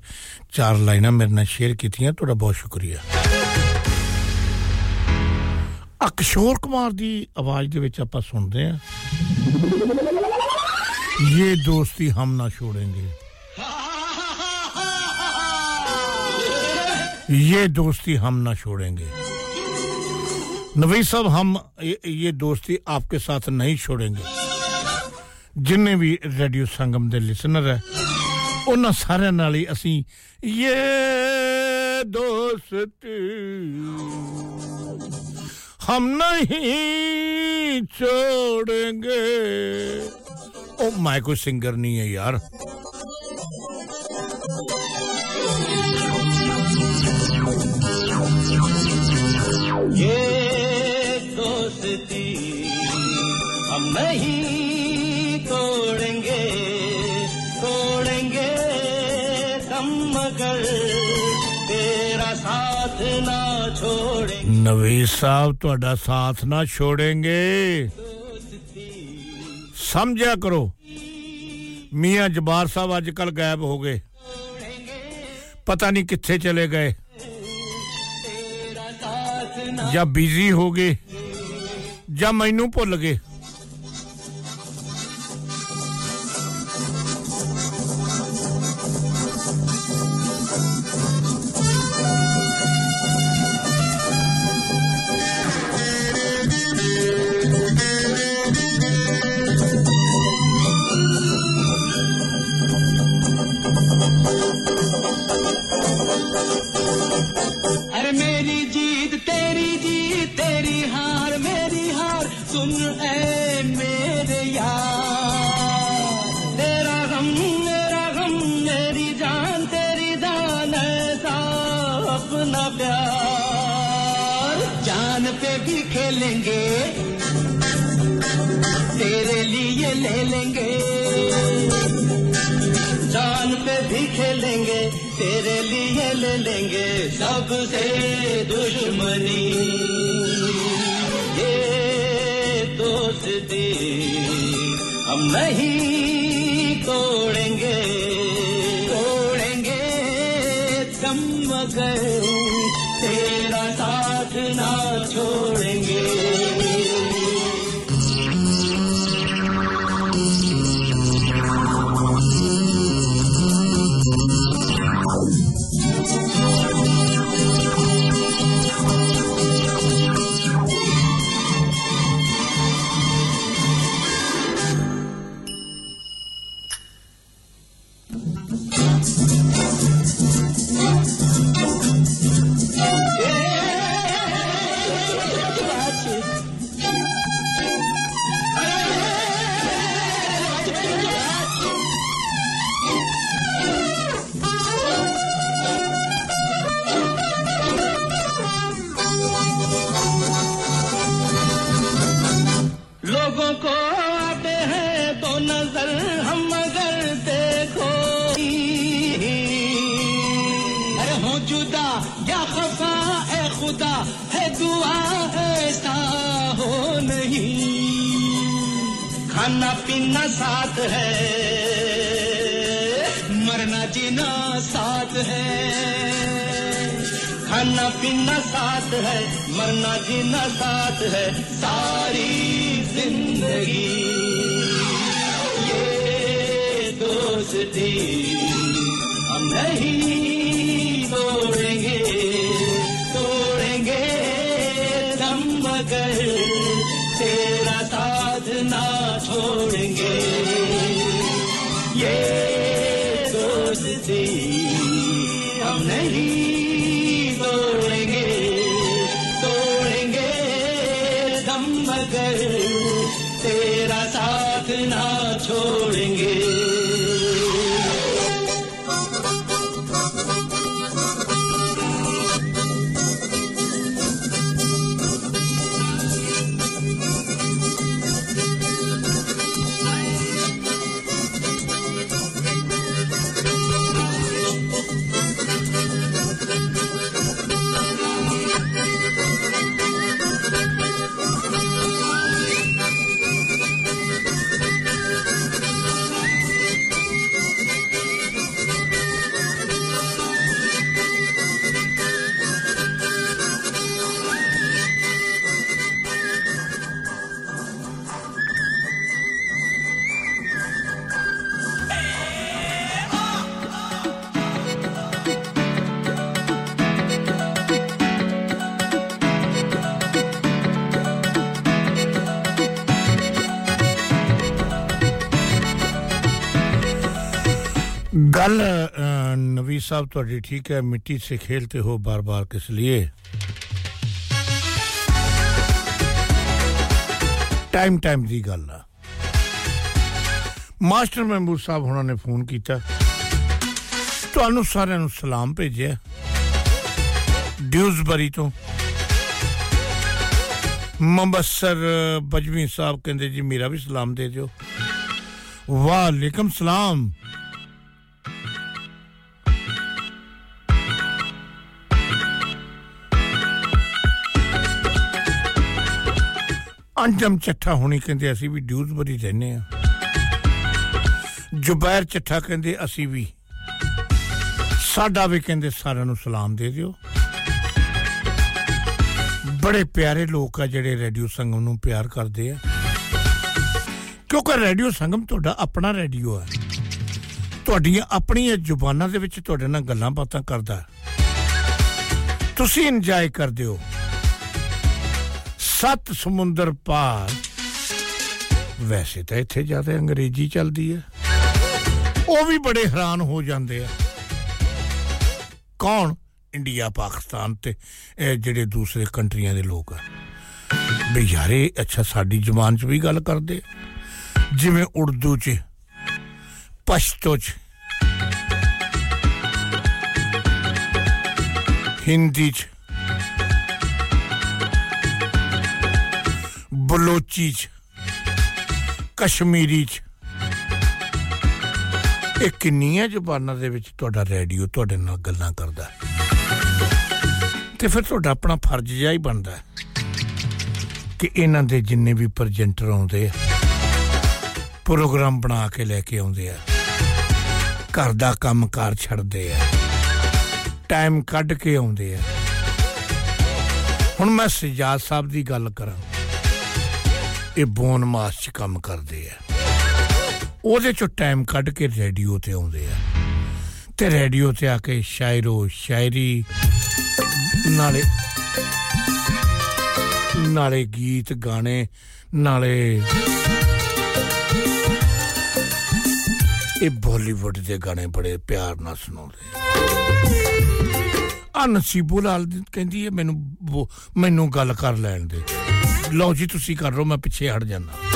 ਚਾਰ ਲਾਈਨਾਂ ਮੇਰੇ ਨਾਲ ਸ਼ੇਅਰ ਕੀਤੀਆਂ ਤੁਹਾਡਾ ਬਹੁਤ ਸ਼ੁਕਰੀਆ ਅਕਸ਼ੋਰ ਕੁਮਾਰ ਦੀ ਆਵਾਜ਼ ਦੇ ਵਿੱਚ ਆਪਾਂ ਸੁਣਦੇ ਹਾਂ ਇਹ ਦੋਸਤੀ ਹਮ ਨਾ ਛੋੜेंगे ये दोस्ती हम ना छोड़ेंगे नवीद साहब हम ये दोस्ती आपके साथ नहीं छोड़ेंगे जिन्ने भी रेडियो संगम दे लिसनर है उन्हां सारे नाल ही असि ये दोस्ती हम नहीं छोड़ेंगे ओ मैं कोई सिंगर नहीं है यार ये दोस्ती नवीद साहब तुहाडा साथ ना छोड़ेंगे समझा करो मियां जबार साहब आजकल गायब हो गए पता नहीं किथे चले गए या बिजी हो गए या मैनू भूल गए साहब तोड़ी ठीक है मिट्टी से खेलते हो बार-बार किस लिए टाइम टाइम दी गल मास्टर महमूद साहब होना ने फोन कीता ਤੁਹਾਨੂੰ ਸਾਰਿਆਂ ਨੂੰ ਸਲਾਮ ਭੇਜਿਆ ਡਿਊਜ਼ਬਰੀ ਤੋਂ Mombasar Bajmi sahab kehnde ji mera bhi salam de diyo wa alaikum salam Anjam Chatta honi kehnde assi vi Dewsbury rehne ha Jubair Chatta kehnde assi vi sada vi kehnde saran nu salam de diyo बड़े प्यारे लोग का जेड़े radio संगम नु प्यार करदे है क्योंकि रेडियो संगम तोड़ा अपना रेडियो है तोड़ी अपनी जुबाना दे विच तोड़े ना गल्लां बातां करदा तुसी एंजॉय करदे हो सत समुंदर पार वैसे तो इथे ज्यादा अंग्रेजी चलदी है ओ भी बड़े हैरान हो जांदे है कौन इंडिया पाकिस्तान ते जेडे दूसरे कंट्रीयां दे लोग बे यारे अच्छा साडी जुबान च भी गल करदे जिवें उर्दू च पश्तो च हिंदी च बलोची च कश्मीरी च ए किन्नियां जुबानां दे विच तुहाडा रेडियो तुहाडे नाल गल्लां करदा ਤੇ ਫਿਰ ਤੁਹਾਡਾ ਆਪਣਾ ਫਰਜ਼ ਜਿਹਾ ਹੀ ਬਣਦਾ ਕਿ ਇਹਨਾਂ ਦੇ ਜਿੰਨੇ ਵੀ ਪ੍ਰੈਜ਼ੈਂਟਰ ਆਉਂਦੇ ਆ ਪ੍ਰੋਗਰਾਮ ਬਣਾ ਕੇ ਲੈ ਕੇ ਆਉਂਦੇ ਆ ਘਰ ਦਾ ਕੰਮਕਾਰ ਛੱਡਦੇ ਆ ਟਾਈਮ ਕੱਢ ਕੇ ਆਉਂਦੇ ਆ ਹੁਣ ਮੈਂ ਸਜਾਦ ਸਾਹਿਬ ਦੀ ਗੱਲ ਕਰਾਂ ਇਹ ਬੋਨ ਮਾਸ 'ਚ ਕੰਮ ਕਰਦੇ ਆ ਉਹਦੇ 'ਚੋਂ ਟਾਈਮ ਕੱਢ ਕੇ ਰੇਡੀਓ ਤੇ ਆਉਂਦੇ ਆ ਤੇ ਰੇਡੀਓ ਤੇ ਆ ਕੇ ਸ਼ਾਇਰੋ ਸ਼ਾਇਰੀ ਨਾਲੇ ਨਾਲੇ ਗੀਤ ਗਾਣੇ ਨਾਲੇ ਇਹ ਬਾਲੀਵੁੱਡ ਦੇ ਗਾਣੇ ਬੜੇ ਪਿਆਰ ਨਾਲ ਸੁਣਾਉਂਦੇ ਆ ਨਸੀਬੋ ਲਾਲ ਕਹਿੰਦੀ ਹੈ ਮੈਨੂੰ ਗੱਲ ਕਰ ਲੈਣ ਦੇ ਲਓ ਜੀ ਤੁਸੀਂ ਕਰ ਰਹੋ ਮੈਂ ਪਿੱਛੇ ਹਟ ਜਾਣਾ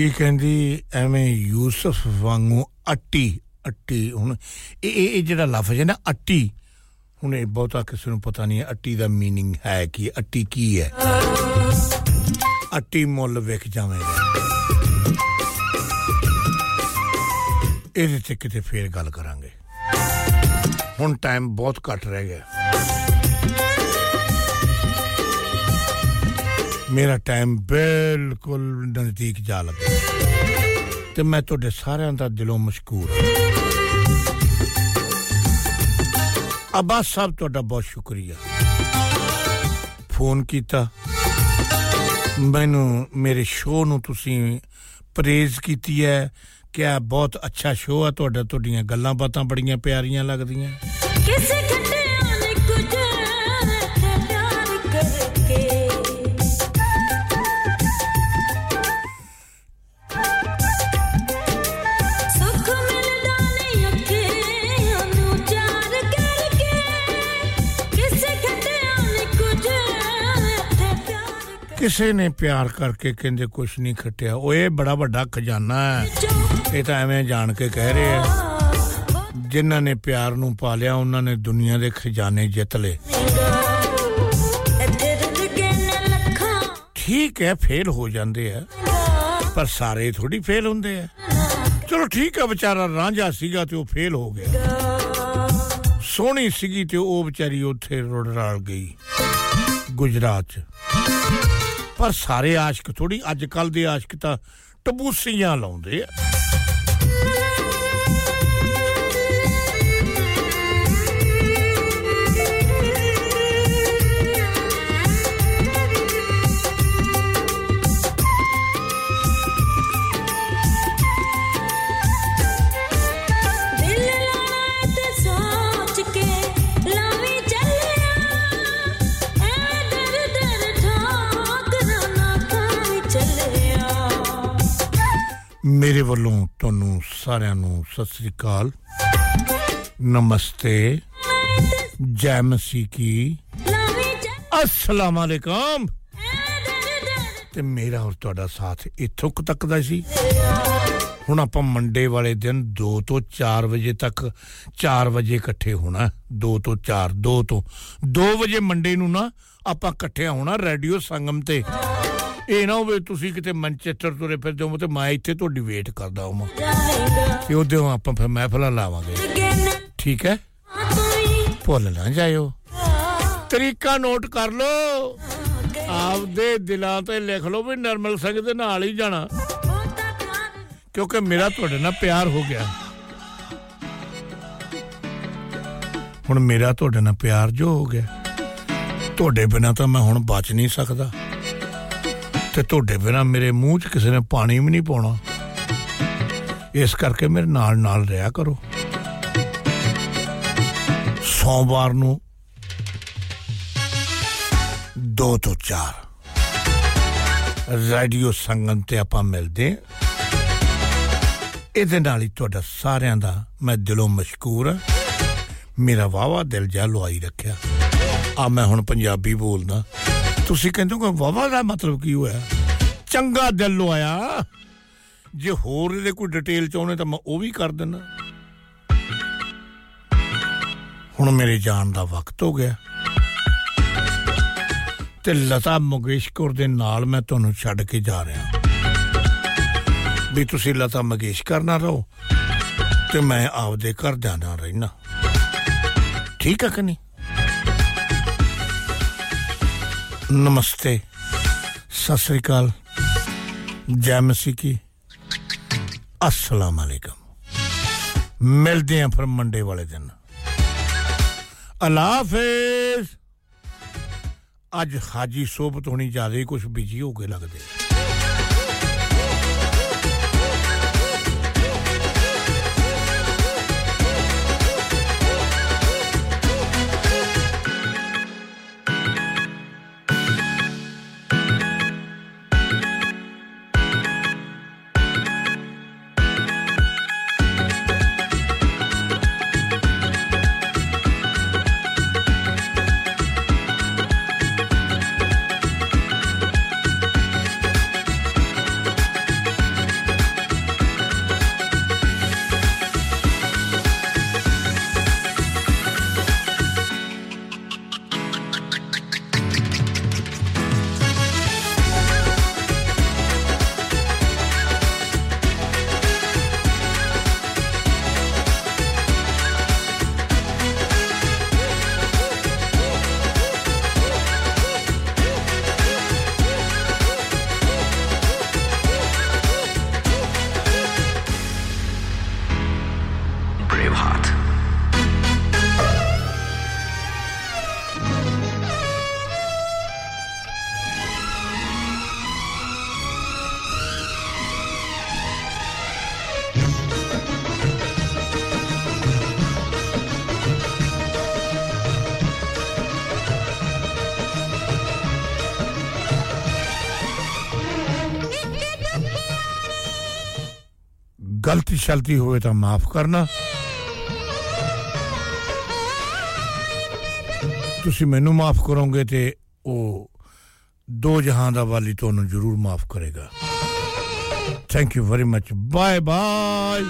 ਇਹ ਕਹਿੰਦੀ ਐਵੇਂ ਯੂਸਫ ਵਾਂਗੂ ਅੱਟੀ ਅੱਟੀ ਹੁਣ ਇਹ ਜਿਹੜਾ ਲਫ਼ਜ਼ ਹੈ ਨਾ ਅੱਟੀ ਹੁਣ ਇਹ ਬਹੁਤਾ ਕਿਸੇ ਨੂੰ ਪਤਾ ਨਹੀਂ ਅੱਟੀ ਦਾ ਮੀਨਿੰਗ ਹੈ ਕਿ ਅੱਟੀ ਕੀ ਹੈ ਅੱਟੀ ਮੁੱਲ ਵਿਕ ਜਾਵੇਗਾ ਇਹਦੇ ਤੇ ਕਿਤੇ ਫੇਰ ਗੱਲ ਕਰਾਂਗੇ ਹੁਣ ਟਾਈਮ ਬਹੁਤ ਘੱਟ ਰਹਿ ਗਿਆ मेरा टाइम बिल्कुल नजदीक जा लगा ते मैं तोडे सारेयां दा दिलों मशकूर अब्बास साहब तोडा बहुत शुक्रिया फोन कीता मैनू मेरे शो नु तुसी प्रेज कीती है क्या बहुत अच्छा शो है तोडा तोडीयां गल्लां बातां बड़ीयां प्यारीयां लगदीयां ਕਿਸੇ ਨੇ ਪਿਆਰ ਕਰਕੇ ਕਹਿੰਦੇ ਕੁਝ ਨਹੀਂ ਖਟਿਆ ਓਏ ਬੜਾ ਵੱਡਾ ਖਜ਼ਾਨਾ ਹੈ ਇਹ ਤਾਂ ਐਵੇਂ ਜਾਣ ਕੇ ਕਹਿ ਰਹੇ ਆ ਜਿਨ੍ਹਾਂ ਨੇ ਪਿਆਰ ਨੂੰ ਪਾਲਿਆ ਉਹਨਾਂ ਨੇ ਦੁਨੀਆ ਦੇ ਖਜ਼ਾਨੇ ਜਿੱਤ ਲਏ ਠੀਕ ਹੈ ਫੇਲ ਹੋ ਜਾਂਦੇ ਆ ਪਰ ਸਾਰੇ ਥੋੜੀ ਫੇਲ ਹੁੰਦੇ ਆ ਚਲੋ ਠੀਕ ਹੈ ਵਿਚਾਰਾ ਰਾਂਝਾ ਸੀਗਾ ਤੇ ਉਹ ਫੇਲ ਹੋ ਗਿਆ ਸੋਹਣੀ ਸੀਗੀ ਤੇ ਉਹ ਵਿਚਾਰੀ ਉੱਥੇ ਰੁੜ ਰਾਲ ਗਈ ਗੁਜਰਾਤ पर सारे आशिक थोड़ी आजकल दे आशिक ता टबूसियां लाउंदे आ मेरे वल्लों तोनू सारेयां नू सत श्री अकाल नमस्ते जय मसीह की अस्सलाम वालेकुम ते मेरा और ਤੁਹਾਡਾ ਸਾਥ ਇਥੋਂ ਤੱਕ ਦਾ ਸੀ ਹੁਣ ਆਪਾਂ ਮੰਡੇ ਵਾਲੇ ਦਿਨ 2 ਤੋਂ 4 ਵਜੇ ਤੱਕ 4 ਵਜੇ ਇਕੱਠੇ ਹੋਣਾ 2 ਤੋਂ 4 2 ਤੋਂ 2 ਵਜੇ ਮੰਡੇ ਨੂੰ ਨਾ ਆਪਾਂ ਇਕੱਠੇ ਹੋਣਾ ਰੇਡੀਓ ਸੰਗਮ ਤੇ ਇਹ ਨਾ ਹੋਵੇ ਤੁਸੀਂ ਕਿਤੇ ਮੈਂਚੈਸਟਰ ਤੁਰੇ ਫਿਰਦੇ ਹੋ ਤੇ ਮੈਂ ਇੱਥੇ ਤੁਹਾਡੀ ਵੇਟ ਕਰਦਾ ਹਾਂ ਤੇ ਉਹਦੇ ਆਪਾਂ ਫਿਰ ਮਹਿਫਲਾਂ ਲਾਵਾਂਗੇ ਠੀਕ ਹੈ ਭੁੱਲ ਨਾ ਜਾਇਓ ਤਰੀਕਾ ਨੋਟ ਕਰ ਲਓ ਆਪਦੇ ਦਿਲਾਂ ਤੇ ਲਿਖ ਲਓ ਵੀ ਨਰਮਲ ਸਿੰਘ ਦੇ ਨਾਲ ਹੀ ਜਾਣਾ ਕਿਉਂਕਿ ਮੇਰਾ ਤੁਹਾਡੇ ਨਾਲ ਪਿਆਰ ਹੋ ਗਿਆ ਹੁਣ ਮੇਰਾ ਤੁਹਾਡੇ ਨਾਲ ਪਿਆਰ ਜੋ ਹੋ ਗਿਆ ਤੁਹਾਡੇ ਬਿਨਾ ਤਾਂ ਮੈਂ ਹੁਣ ਬਚ ਨਹੀਂ ਸਕਦਾ ਤੇ ਤੁਹਾਡੇ ਬਿਨਾ ਮੇਰੇ ਮੂੰਹ 'ਚ ਕਿਸੇ ਨੇ ਪਾਣੀ ਵੀ ਨਹੀਂ ਪਾਉਣਾ ਇਸ ਕਰਕੇ ਮੇਰੇ ਨਾਲ ਨਾਲ ਰਿਹਾ ਕਰੋ ਸੋਮਵਾਰ ਨੂੰ 2 ਤੋਂ 4 ਰੇਡੀਓ ਸੰਗਮ ਤੇ ਆਪਾਂ ਮਿਲਦੇ ਇਹਦੇ ਨਾਲ ਹੀ ਤੁਹਾਡਾ ਸਾਰਿਆਂ ਦਾ ਮੈਂ ਦਿਲੋਂ ਮਸ਼ਕੂਰ ਹਾਂ ਮੇਰਾ ਵਾਵਾ ਦਿਲ ਜਾ ਲੁਆਈ ਰੱਖਿਆ ਆ ਮੈਂ ਹੁਣ ਪੰਜਾਬੀ ਬੋਲਦਾ ਤੁਸੀਂ ਕਹਿੰਦੇ ਹੋ ਵਾਵਾ ਦਾ ਮਤਲਬ ਕੀ ਹੋਇਆ ਚੰਗਾ ਦਿਲ ਲੋਇਆ ਜੇ ਹੋਰ ਇਹਦੇ ਕੋਈ ਡਿਟੇਲ ਚਾਹੁੰਦੇ ਤਾਂ ਮੈਂ ਉਹ ਵੀ ਕਰ ਦਿੰਦਾ ਹੁਣ ਮੇਰੇ ਜਾਣ ਦਾ ਵਕਤ ਹੋ ਗਿਆ ਤੇ ਲਤਾ ਮੰਗੇਸ਼ਕਰ ਦੇ ਨਾਲ ਮੈਂ ਤੁਹਾਨੂੰ ਛੱਡ ਕੇ ਜਾ ਰਿਹਾ ਵੀ ਤੁਸੀਂ ਲਤਾ ਮੰਗੇਸ਼ਕਰ ਨਾਲ ਰਹੋ ਤੇ ਮੈਂ ਆਪਦੇ ਘਰ ਜਾਣਾ ਰਹਿਣਾ ਠੀਕ ਹੈ ਕਿ ਨਹੀਂ नमस्ते सत श्री अकाल जय मसीह की अस्सलाम वालेकुम मिलते हैं फिर मंडे वाले दिन अल्लाह हाफिज आज हाजी सोबत होनी ज्यादा ही कुछ बिजी हो के लगते heart. गलती शलती होए तो माफ करना तुसी मेनू माफ करोगे ते ओ दो जहां दा वाली तोनु जरूर माफ करेगा thank you very much bye bye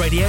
Radio